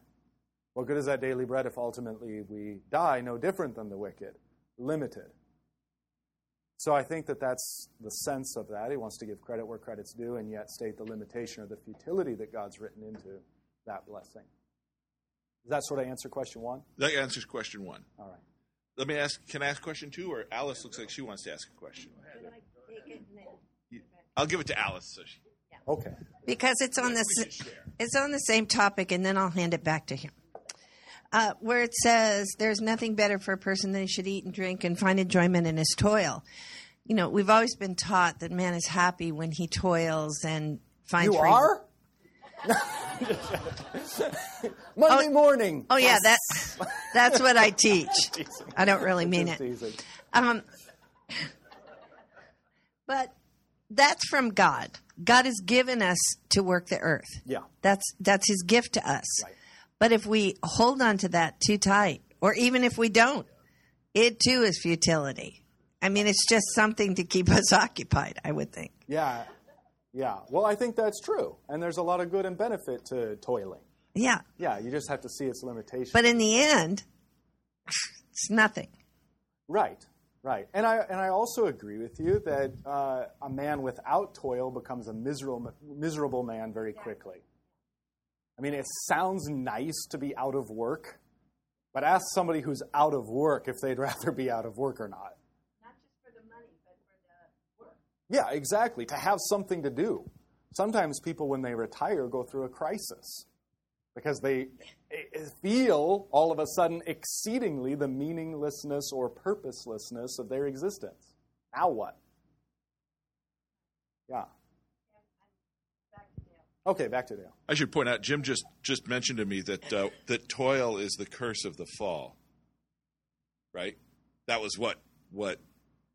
What good is that daily bread if ultimately we die no different than the wicked? Limited. So I think that that's the sense of that. He wants to give credit where credit's due and yet state the limitation or the futility that God's written into that blessing. Does that sort of answer question one? That answers question one. All right. Let me ask, can I ask question two? Or Alice looks like she wants to ask a question. I'll give it to Alice. So she... Yeah. Okay. Because it's on the same topic, and then I'll hand it back to him. Where it says, there's nothing better for a person than he should eat and drink and find enjoyment in his toil. You know, we've always been taught that man is happy when he toils and finds... You are? Monday morning. Oh, yeah, that's what I teach. I don't really mean it. But that's from God. God has given us to work the earth. Yeah. That's his gift to us. Right. But if we hold on to that too tight, or even if we don't, it too is futility. I mean, it's just something to keep us occupied, I would think. Yeah. Yeah. Well, I think that's true. And there's a lot of good and benefit to toiling. Yeah. Yeah, you just have to see its limitations. But in the end, it's nothing. Right. Right. And I also agree with you that a man without toil becomes a miserable man very quickly. I mean, it sounds nice to be out of work, but ask somebody who's out of work if they'd rather be out of work or not. Not just for the money, but for the work. Yeah, exactly, to have something to do. Sometimes people, when they retire, go through a crisis because they feel all of a sudden exceedingly the meaninglessness or purposelessness of their existence. Now what? Yeah. Okay, back to Dale. I should point out, Jim just mentioned to me that toil is the curse of the fall, right? That was what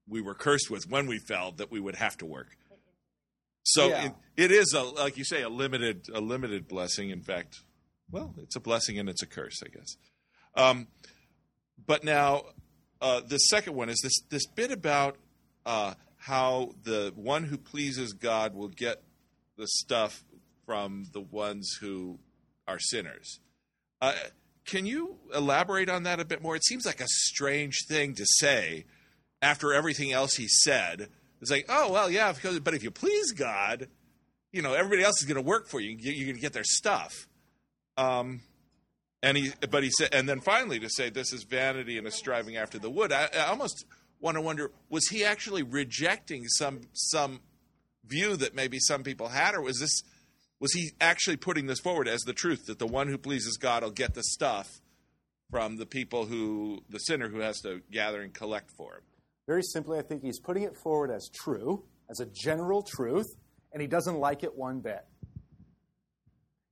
we were cursed with when we fell, that we would have to work. So yeah. It is, like you say, a limited blessing. In fact, well, it's a blessing and it's a curse, I guess. But now the second one is this bit about how the one who pleases God will get the stuff from the ones who are sinners. Can you elaborate on that a bit more? It seems like a strange thing to say after everything else he said. It's like, oh, well, yeah, because, but if you please God, you know, everybody else is going to work for you. You're going to get their stuff. But he said, and then finally to say this is vanity and a striving after the wood. I almost want to wonder, was he actually rejecting some view that maybe some people had, or was this... Was he actually putting this forward as the truth, that the one who pleases God will get the stuff from the people who, the sinner who has to gather and collect for him? Very simply, I think he's putting it forward as true, as a general truth, and he doesn't like it one bit.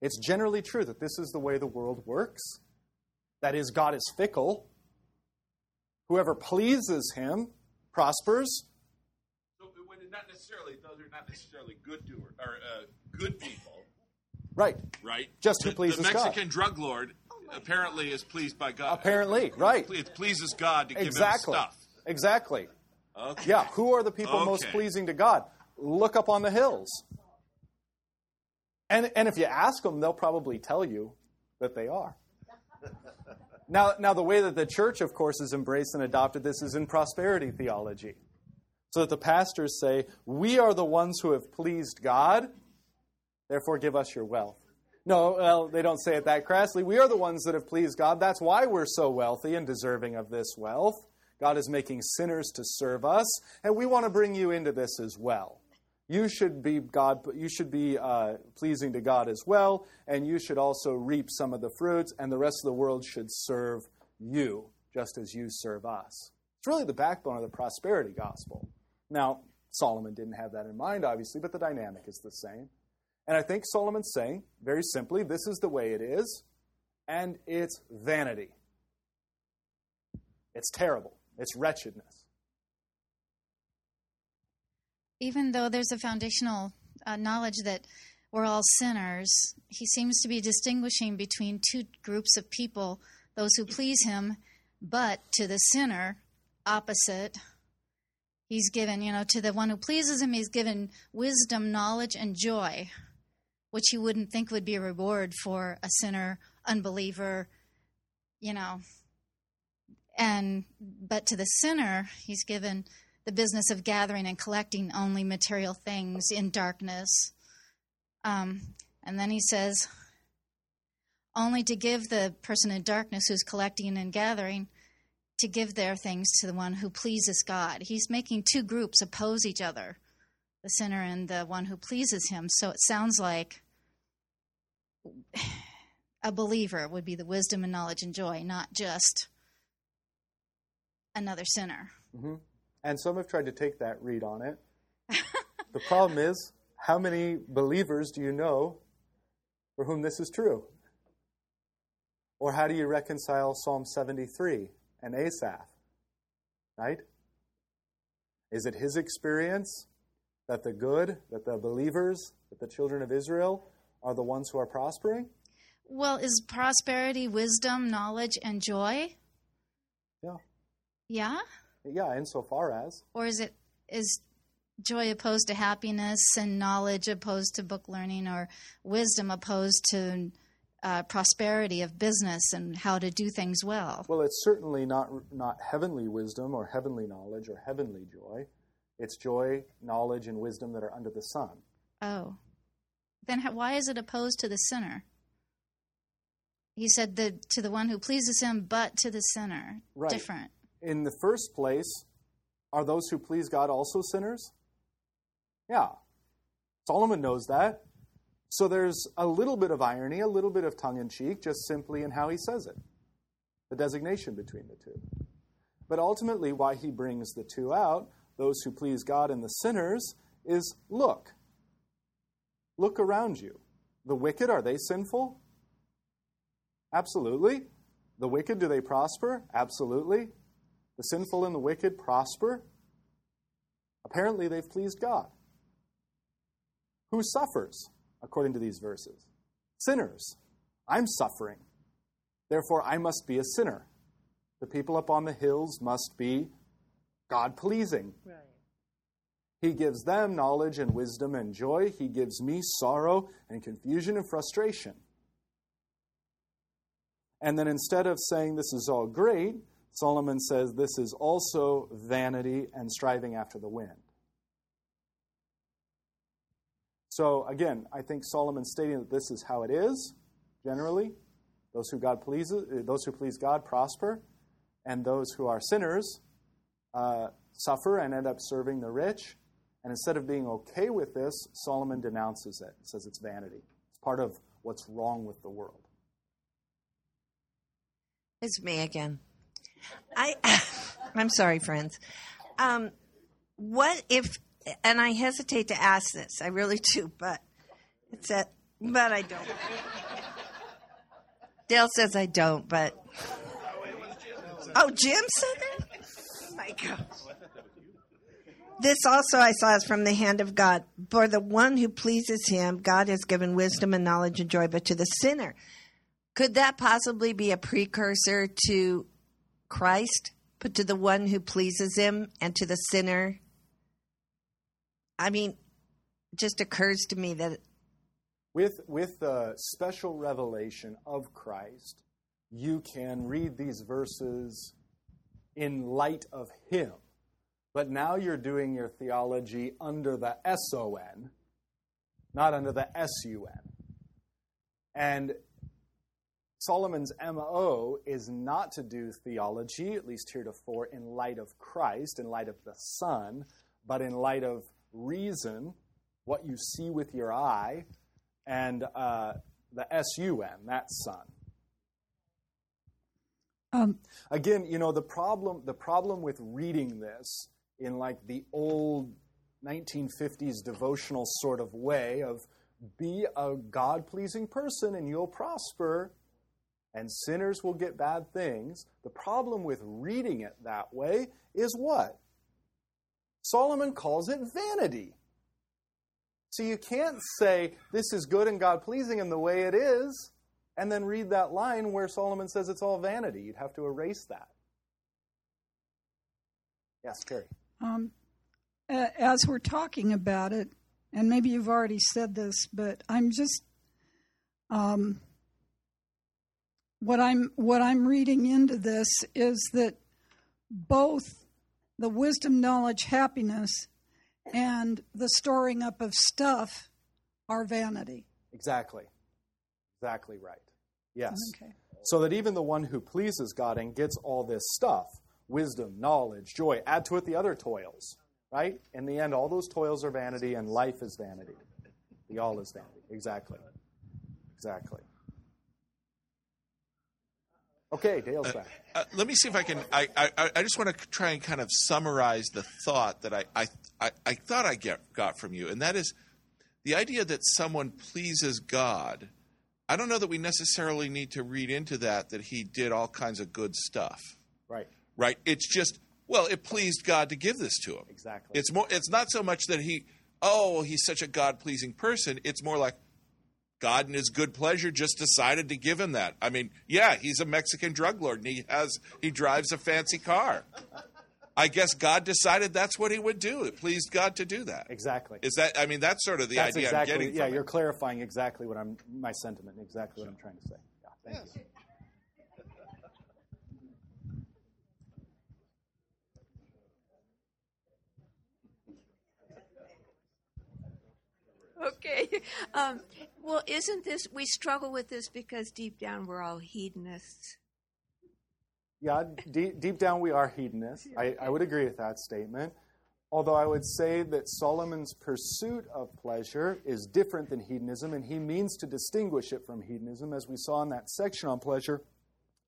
It's generally true that this is the way the world works. That is, God is fickle. Whoever pleases him prospers. So those are not necessarily good doers, or good people. Right. Right. Just who pleases God. The Mexican drug lord apparently is pleased by God. Apparently, right. It pleases God to give him stuff. Exactly. Okay. Yeah, who are the people most pleasing to God? Look up on the hills. And if you ask them, they'll probably tell you that they are. Now the way that the church, of course, has embraced and adopted this is in prosperity theology. So that the pastors say, we are the ones who have pleased God, therefore give us your wealth. No, well, they don't say it that crassly. We are the ones that have pleased God. That's why we're so wealthy and deserving of this wealth. God is making sinners to serve us, and we want to bring you into this as well. You should be God. You should be pleasing to God as well, and you should also reap some of the fruits, and the rest of the world should serve you just as you serve us. It's really the backbone of the prosperity gospel. Now, Solomon didn't have that in mind, obviously, but the dynamic is the same. And I think Solomon's saying, very simply, this is the way it is, and it's vanity. It's terrible. It's wretchedness. Even though there's a foundational knowledge that we're all sinners, he seems to be distinguishing between two groups of people, those who please him, but to the sinner, opposite. He's given, to the one who pleases him, he's given wisdom, knowledge, and joy, which you wouldn't think would be a reward for a sinner, unbeliever, But to the sinner, he's given the business of gathering and collecting only material things in darkness. And then he says, only to give the person in darkness who's collecting and gathering to give their things to the one who pleases God. He's making two groups oppose each other, the sinner and the one who pleases him. So it sounds like a believer would be the wisdom and knowledge and joy, not just another sinner. Mm-hmm. And some have tried to take that read on it. The problem is, how many believers do you know for whom this is true? Or how do you reconcile Psalm 73 and Asaph, right? Is it his experience that the good, that the believers, that the children of Israel are the ones who are prospering? Well, is prosperity wisdom, knowledge, and joy? Yeah. Yeah? Yeah, insofar as. Or is joy opposed to happiness and knowledge opposed to book learning, or wisdom opposed to prosperity of business and how to do things well? Well, it's certainly not heavenly wisdom or heavenly knowledge or heavenly joy. It's joy, knowledge, and wisdom that are under the sun. Oh. Then why is it opposed to the sinner? He said to the one who pleases him, but to the sinner. Right. Different. In the first place, are those who please God also sinners? Yeah. Solomon knows that. So there's a little bit of irony, a little bit of tongue-in-cheek, just simply in how he says it, the designation between the two. But ultimately, why he brings the two out, those who please God and the sinners, is look. Look around you. The wicked, are they sinful? Absolutely. The wicked, do they prosper? Absolutely. The sinful and the wicked prosper? Apparently, they've pleased God. Who suffers, according to these verses? Sinners. I'm suffering. Therefore, I must be a sinner. The people up on the hills must be God-pleasing. Right. He gives them knowledge and wisdom and joy. He gives me sorrow and confusion and frustration. And then instead of saying this is all great, Solomon says this is also vanity and striving after the wind. So, again, I think Solomon's stating that this is how it is, generally. Those who please God prosper, and those who are sinners suffer and end up serving the rich. And instead of being okay with this, Solomon denounces it. He says it's vanity. It's part of what's wrong with the world. It's me again. I'm sorry, friends. What if... And I hesitate to ask this. I really do, but I don't. Dale says I don't, but... Oh, Jim said that? Oh, my God. This also I saw is from the hand of God. For the one who pleases him, God has given wisdom and knowledge and joy, but to the sinner. Could that possibly be a precursor to Christ? But to the one who pleases him and to the sinner... I mean, it just occurs to me that... With the special revelation of Christ, you can read these verses in light of Him. But now you're doing your theology under the S-O-N, not under the S-U-N. And Solomon's M.O. is not to do theology, at least heretofore, in light of Christ, in light of the Son, but in light of reason what you see with your eye, and the S-U-N, that's sun. Again, you know, the problem with reading this in like the old 1950s devotional sort of way of be a God-pleasing person and you'll prosper and sinners will get bad things. The problem with reading it that way is what? Solomon calls it vanity. So you can't say this is good and God-pleasing and the way it is, and then read that line where Solomon says it's all vanity. You'd have to erase that. Yes, Carrie. As we're talking about it, and maybe you've already said this, but I'm just what I'm reading into this is that both the wisdom, knowledge, happiness, and the storing up of stuff are vanity. Exactly. Exactly right. Yes. Okay. So that even the one who pleases God and gets all this stuff, wisdom, knowledge, joy, add to it the other toils, right? In the end, all those toils are vanity and life is vanity. The all is vanity. Exactly. Exactly. Okay, Dale's back. Let me see if I can. I just want to try and kind of summarize the thought that I thought I got from you, and that is the idea that someone pleases God. I don't know that we necessarily need to read into that he did all kinds of good stuff. Right. Right. It's just, well, it pleased God to give this to him. Exactly. It's more. It's not so much that he's such a God-pleasing person. It's more like, God in his good pleasure just decided to give him that. I mean, yeah, he's a Mexican drug lord and he drives a fancy car. I guess God decided that's what he would do. It pleased God to do that. Exactly. Is that? I mean, that's sort of the idea exactly, I'm getting. Yeah, you're clarifying exactly what my sentiment, exactly what I'm trying to say. Yeah, thank you. Okay. Well, isn't this, we struggle with this because deep down we're all hedonists. Yeah, deep down we are hedonists. I would agree with that statement. Although I would say that Solomon's pursuit of pleasure is different than hedonism, and he means to distinguish it from hedonism. As we saw in that section on pleasure,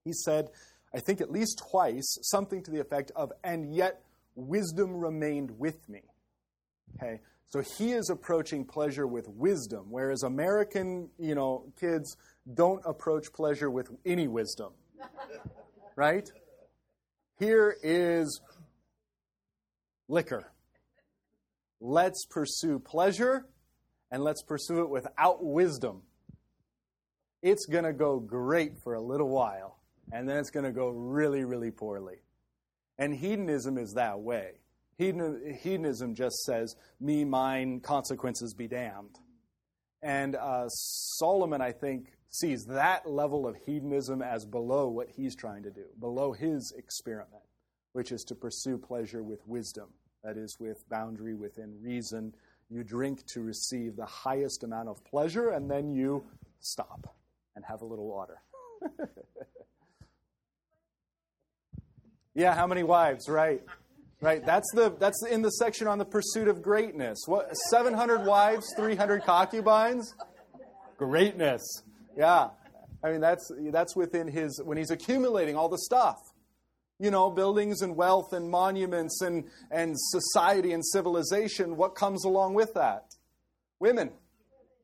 he said, I think at least twice, something to the effect of, and yet wisdom remained with me. Okay. So he is approaching pleasure with wisdom, whereas American, kids don't approach pleasure with any wisdom, right? Here is liquor. Let's pursue pleasure, and let's pursue it without wisdom. It's going to go great for a little while, and then it's going to go really, really poorly. And hedonism is that way. Hedonism just says, me, mine, consequences be damned. And Solomon, I think, sees that level of hedonism as below what he's trying to do, below his experiment, which is to pursue pleasure with wisdom, that is, with boundary, within reason. You drink to receive the highest amount of pleasure, and then you stop and have a little water. Yeah, how many wives, right? Right, that's in the section on the pursuit of greatness. What, 700 wives, 300 concubines? Greatness. Yeah. I mean, that's within his, when he's accumulating all the stuff. Buildings and wealth and monuments and society and civilization, what comes along with that? Women.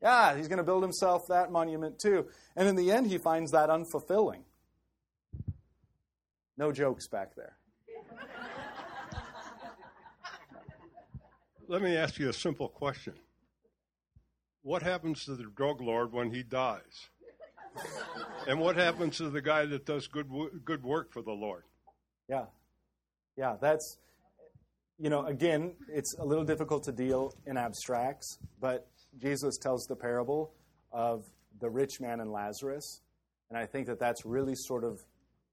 Yeah, he's going to build himself that monument too. And in the end, he finds that unfulfilling. No jokes back there. Let me ask you a simple question. What happens to the drug lord when he dies? And what happens to the guy that does good work for the Lord? Yeah. Yeah, that's, again, it's a little difficult to deal in abstracts, but Jesus tells the parable of the rich man and Lazarus, and I think that that's really sort of,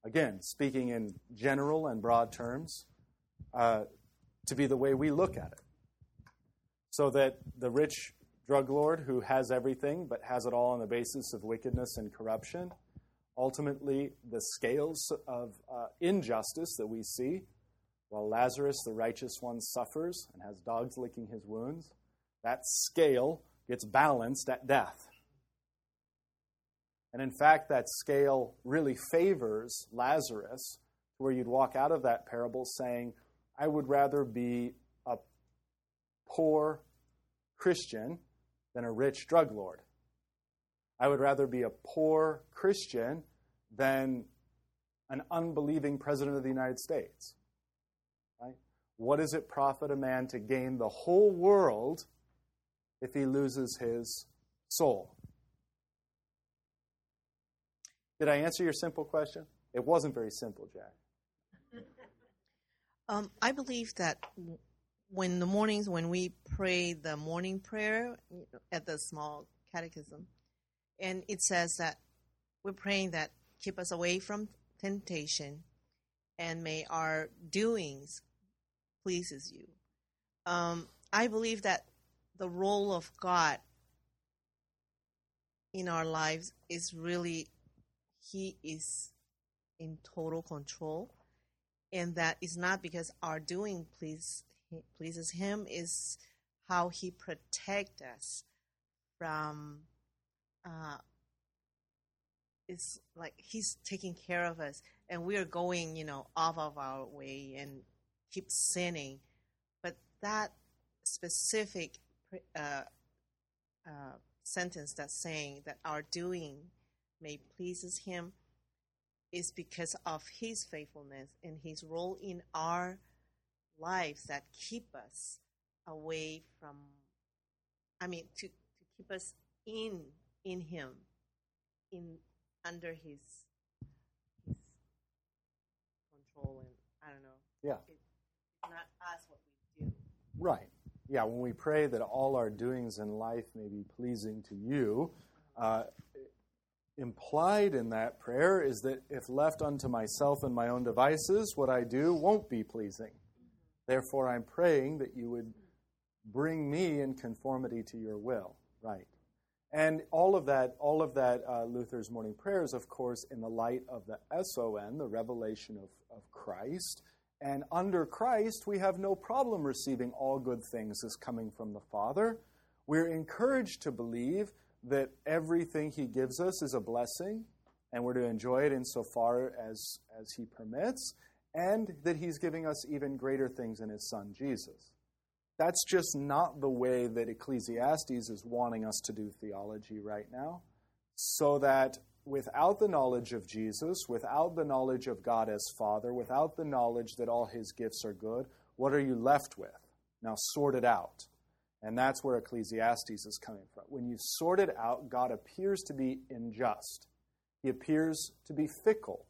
again, speaking in general and broad terms, to be the way we look at it. So that the rich drug lord who has everything but has it all on the basis of wickedness and corruption, ultimately the scales of injustice that we see, while Lazarus, the righteous one, suffers and has dogs licking his wounds, That scale gets balanced at death. And in fact, that scale really favors Lazarus, where you'd walk out of that parable saying, I would rather be a poor Christian than a rich drug lord. I would rather be a poor Christian than an unbelieving president of the United States. Right? What does it profit a man to gain the whole world if he loses his soul? Did I answer your simple question? It wasn't very simple, Jack. I believe that when the mornings, when we pray the morning prayer at the small catechism, and it says that we're praying that keep us away from temptation and may our doings pleases you. I believe that the role of God in our lives is really, He is in total control, and that is not because our doing pleases Him, is how He protects us from, it's like He's taking care of us, and we are going, off of our way and keep sinning. But that specific sentence that's saying that our doing may pleases Him is because of His faithfulness and His role in our lives that keep us away from, to keep us in Him, under His control, and I don't know. Yeah. It's not us what we do. Right. Yeah, when we pray that all our doings in life may be pleasing to you, implied in that prayer is that if left unto myself and my own devices, what I do won't be pleasing. Therefore, I'm praying that you would bring me in conformity to your will. Right. And all of that, Luther's morning prayers, of course, in the light of the SON, the revelation of Christ. And under Christ, we have no problem receiving all good things as coming from the Father. We're encouraged to believe that everything He gives us is a blessing, and we're to enjoy it insofar as He permits, and that He's giving us even greater things in His Son, Jesus. That's just not the way that Ecclesiastes is wanting us to do theology right now, so that without the knowledge of Jesus, without the knowledge of God as Father, without the knowledge that all His gifts are good, what are you left with? Now sort it out. And that's where Ecclesiastes is coming from. When you sort it out, God appears to be unjust. He appears to be fickle.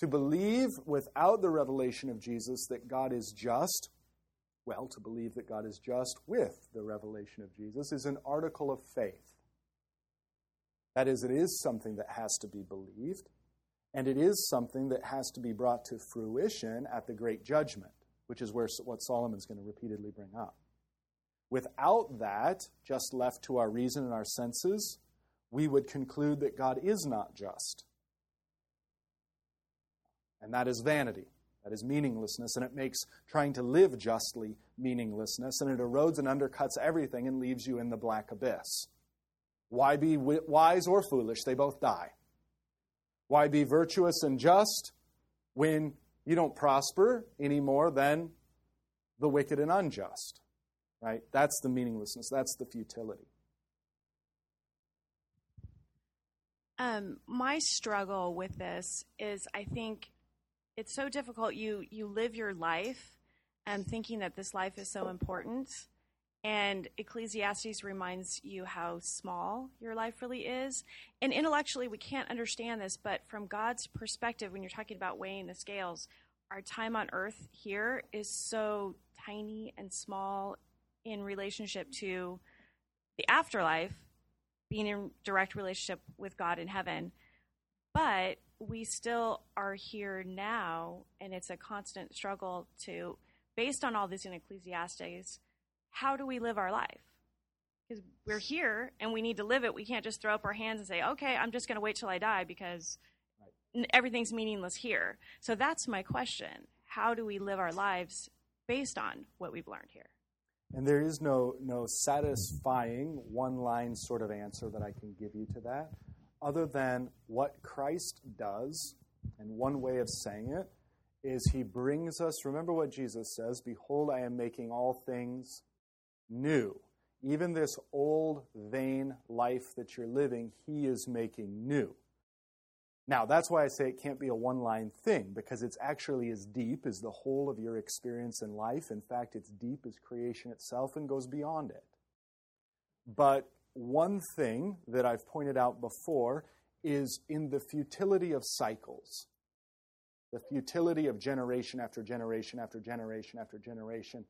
To believe without the revelation of Jesus that God is just, well, to believe that God is just with the revelation of Jesus is an article of faith. That is, it is something that has to be believed, and it is something that has to be brought to fruition at the great judgment, which is where what Solomon's going to repeatedly bring up. Without that, just left to our reason and our senses, we would conclude that God is not just. And that is vanity. That is meaninglessness, and it makes trying to live justly meaninglessness, and it erodes and undercuts everything and leaves you in the black abyss. Why be wise or foolish? They both die. Why be virtuous and just when you don't prosper any more than the wicked and unjust? Right? That's the meaninglessness. That's the futility. My struggle with this is, I think it's so difficult. You live your life thinking that this life is so important. And Ecclesiastes reminds you how small your life really is. And intellectually, we can't understand this. But from God's perspective, when you're talking about weighing the scales, our time on earth here is so tiny and small in relationship to the afterlife, being in direct relationship with God in heaven. But we still are here now, and it's a constant struggle to, based on all this in Ecclesiastes, how do we live our life? Because we're here, and we need to live it. We can't just throw up our hands and say, okay, I'm just going to wait till I die because everything's meaningless here. So that's my question. How do we live our lives based on what we've learned here? And there is no satisfying one-line sort of answer that I can give you to that, other than what Christ does, and one way of saying it is he brings us, remember what Jesus says, "Behold, I am making all things new." Even this old, vain life that you're living, he is making new. Now, that's why I say it can't be a one-line thing, because it's actually as deep as the whole of your experience in life. In fact, it's deep as creation itself and goes beyond it. But one thing that I've pointed out before is in the futility of cycles, the futility of generation after generation after generation after generation.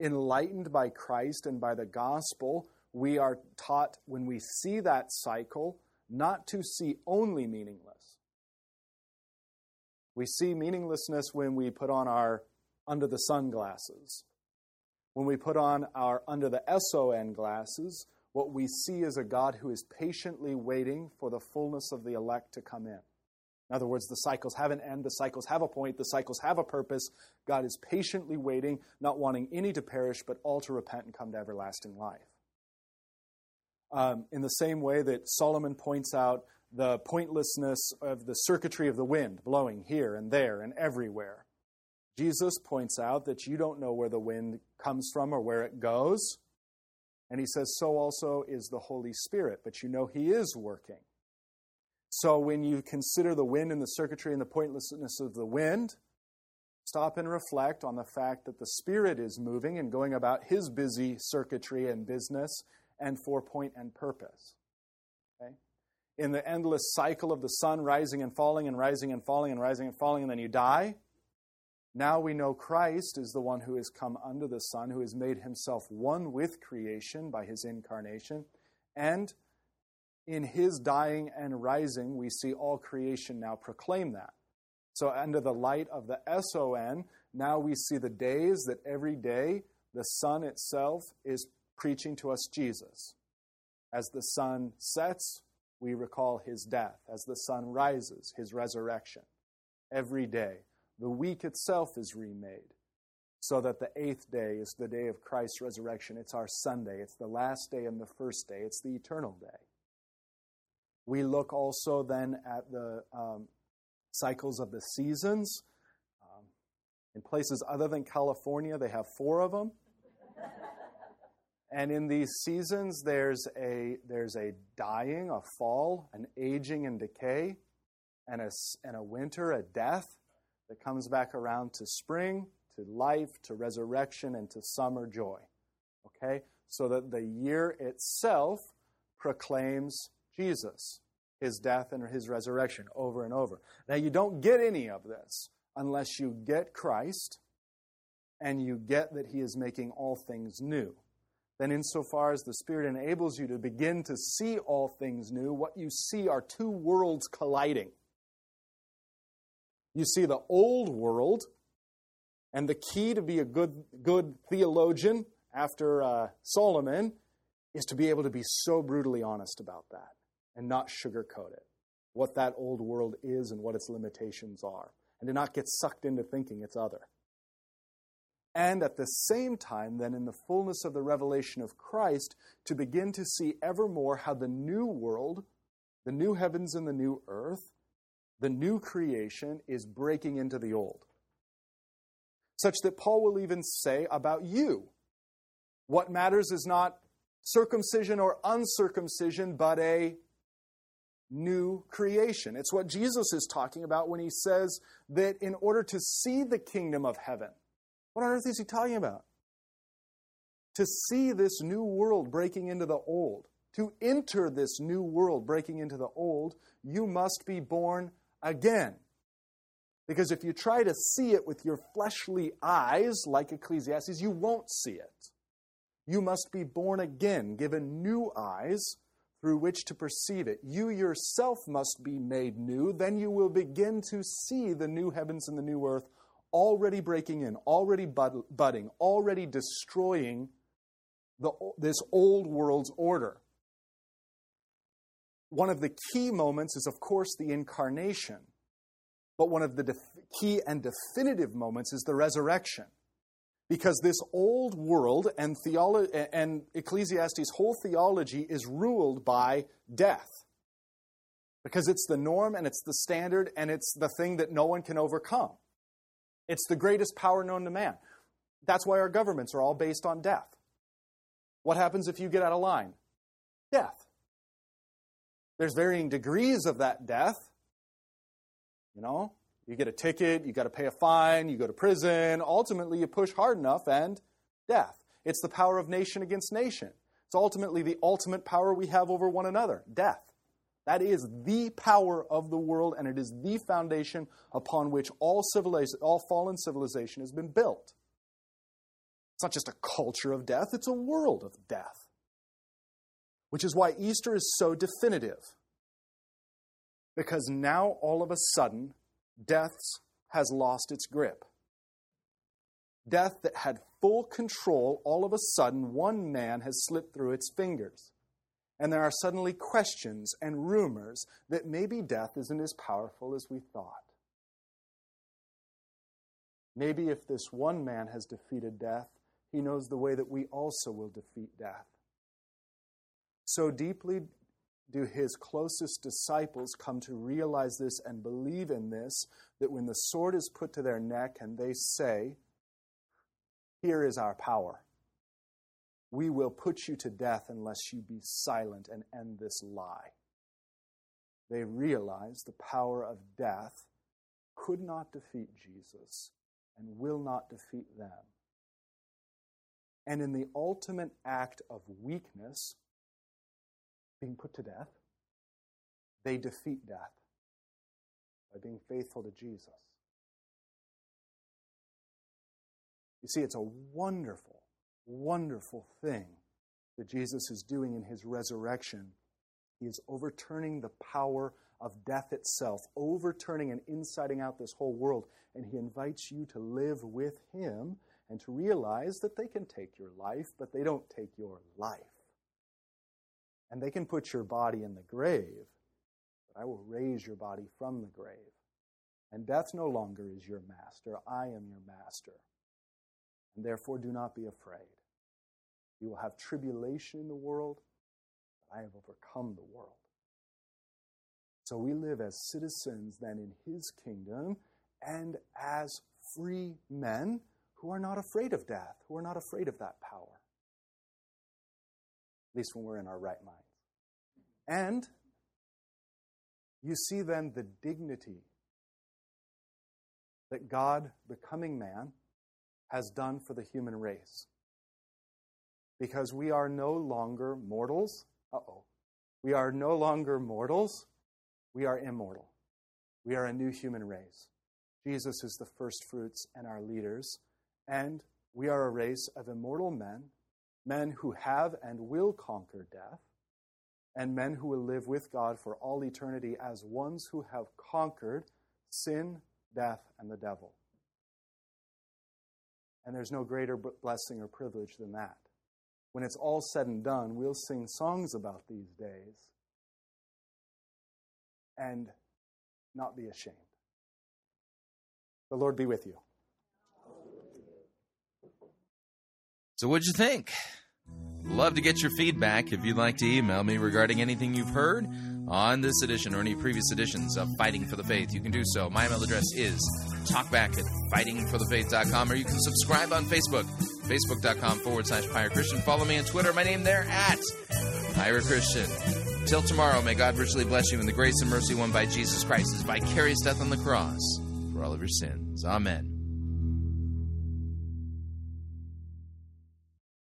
Enlightened by Christ and by the gospel, we are taught when we see that cycle not to see only meaningless. We see meaninglessness when we put on our under the sun glasses. When we put on our under the S-O-N glasses, what we see is a God who is patiently waiting for the fullness of the elect to come in. In other words, the cycles have an end, the cycles have a point, the cycles have a purpose. God is patiently waiting, not wanting any to perish, but all to repent and come to everlasting life. In the same way that Solomon points out the pointlessness of the circuitry of the wind blowing here and there and everywhere, Jesus points out that you don't know where the wind comes from or where it goes. And he says, so also is the Holy Spirit, but you know he is working. So when you consider the wind and the circuitry and the pointlessness of the wind, stop and reflect on the fact that the Spirit is moving and going about his busy circuitry and business and for point and purpose. Okay? In the endless cycle of the sun rising and falling and rising and falling and rising and falling, and then you die, now we know Christ is the one who has come under the sun, who has made himself one with creation by his incarnation, and in his dying and rising, we see all creation now proclaim that. So under the light of the S-O-N, now we see the days that every day the sun itself is preaching to us Jesus. As the sun sets, we recall his death. As the sun rises, his resurrection. Every day. The week itself is remade so that the eighth day is the day of Christ's resurrection. It's our Sunday. It's the last day and the first day. It's the eternal day. We look also then at the cycles of the seasons. In places other than California, they have 4 of them. And in these seasons, there's a dying, a fall, an aging and decay, and a winter, a death that comes back around to spring, to life, to resurrection, and to summer joy. Okay? So that the year itself proclaims Jesus, his death and his resurrection over and over. Now, you don't get any of this unless you get Christ and you get that he is making all things new. Then insofar as the Spirit enables you to begin to see all things new, what you see are 2 worlds colliding. You see the old world, and the key to be a good theologian after Solomon is to be able to be so brutally honest about that. And not sugarcoat it, what that old world is and what its limitations are, and to not get sucked into thinking it's other. And at the same time, then, in the fullness of the revelation of Christ, to begin to see evermore how the new world, the new heavens and the new earth, the new creation is breaking into the old. Such that Paul will even say about you, what matters is not circumcision or uncircumcision, but a new creation. It's what Jesus is talking about when he says that in order to see the kingdom of heaven, what on earth is he talking about? To see this new world breaking into the old, to enter this new world breaking into the old, you must be born again. Because if you try to see it with your fleshly eyes, like Ecclesiastes, you won't see it. You must be born again, given new eyes through which to perceive it. You yourself must be made new. Then you will begin to see the new heavens and the new earth already breaking in, already budding, already destroying this old world's order. One of the key moments is, of course, the incarnation. But one of the key and definitive moments is the resurrection. because this old world and Ecclesiastes' whole theology is ruled by death. Because it's the norm and it's the standard and it's the thing that no one can overcome. It's the greatest power known to man. That's why our governments are all based on death. What happens if you get out of line? Death. There's varying degrees of that death. You know, you get a ticket, you got to pay a fine, you go to prison. Ultimately, you push hard enough and death. It's the power of nation against nation. It's ultimately the ultimate power we have over one another, death. That is the power of the world, and it is the foundation upon which all fallen civilization has been built. It's not just a culture of death, it's a world of death. Which is why Easter is so definitive. Because now, all of a sudden, death has lost its grip. Death that had full control, all of a sudden, one man has slipped through its fingers. And there are suddenly questions and rumors that maybe death isn't as powerful as we thought. Maybe if this one man has defeated death, he knows the way that we also will defeat death. So deeply do his closest disciples come to realize this and believe in this, that when the sword is put to their neck and they say, "Here is our power. We will put you to death unless you be silent and end this lie." They realize the power of death could not defeat Jesus and will not defeat them. And in the ultimate act of weakness, being put to death, they defeat death by being faithful to Jesus. You see, it's a wonderful, wonderful thing that Jesus is doing in his resurrection. He is overturning the power of death itself, overturning and inciting out this whole world, and he invites you to live with him and to realize that they can take your life, but they don't take your life. And they can put your body in the grave, but I will raise your body from the grave. And death no longer is your master. I am your master. And therefore, do not be afraid. You will have tribulation in the world, but I have overcome the world. So we live as citizens then in his kingdom and as free men who are not afraid of death, who are not afraid of that power. At least when we're in our right minds. And you see then the dignity that God, becoming man, has done for the human race. Because we are no longer mortals. We are no longer mortals. We are immortal. We are a new human race. Jesus is the first fruits and our leaders. And we are a race of immortal men, men who have and will conquer death, and men who will live with God for all eternity as ones who have conquered sin, death, and the devil. And there's no greater blessing or privilege than that. When it's all said and done, we'll sing songs about these days and not be ashamed. The Lord be with you. So what'd you think? Love to get your feedback. If you'd like to email me regarding anything you've heard on this edition or any previous editions of Fighting for the Faith, you can do so. My email address is talkback@fightingforthefaith.com, or you can subscribe on Facebook, facebook.com/Pyro Christian. Follow me on Twitter, my name there, @Pyro Christian. Till tomorrow, may God richly bless you in the grace and mercy won by Jesus Christ, his vicarious death on the cross for all of your sins. Amen.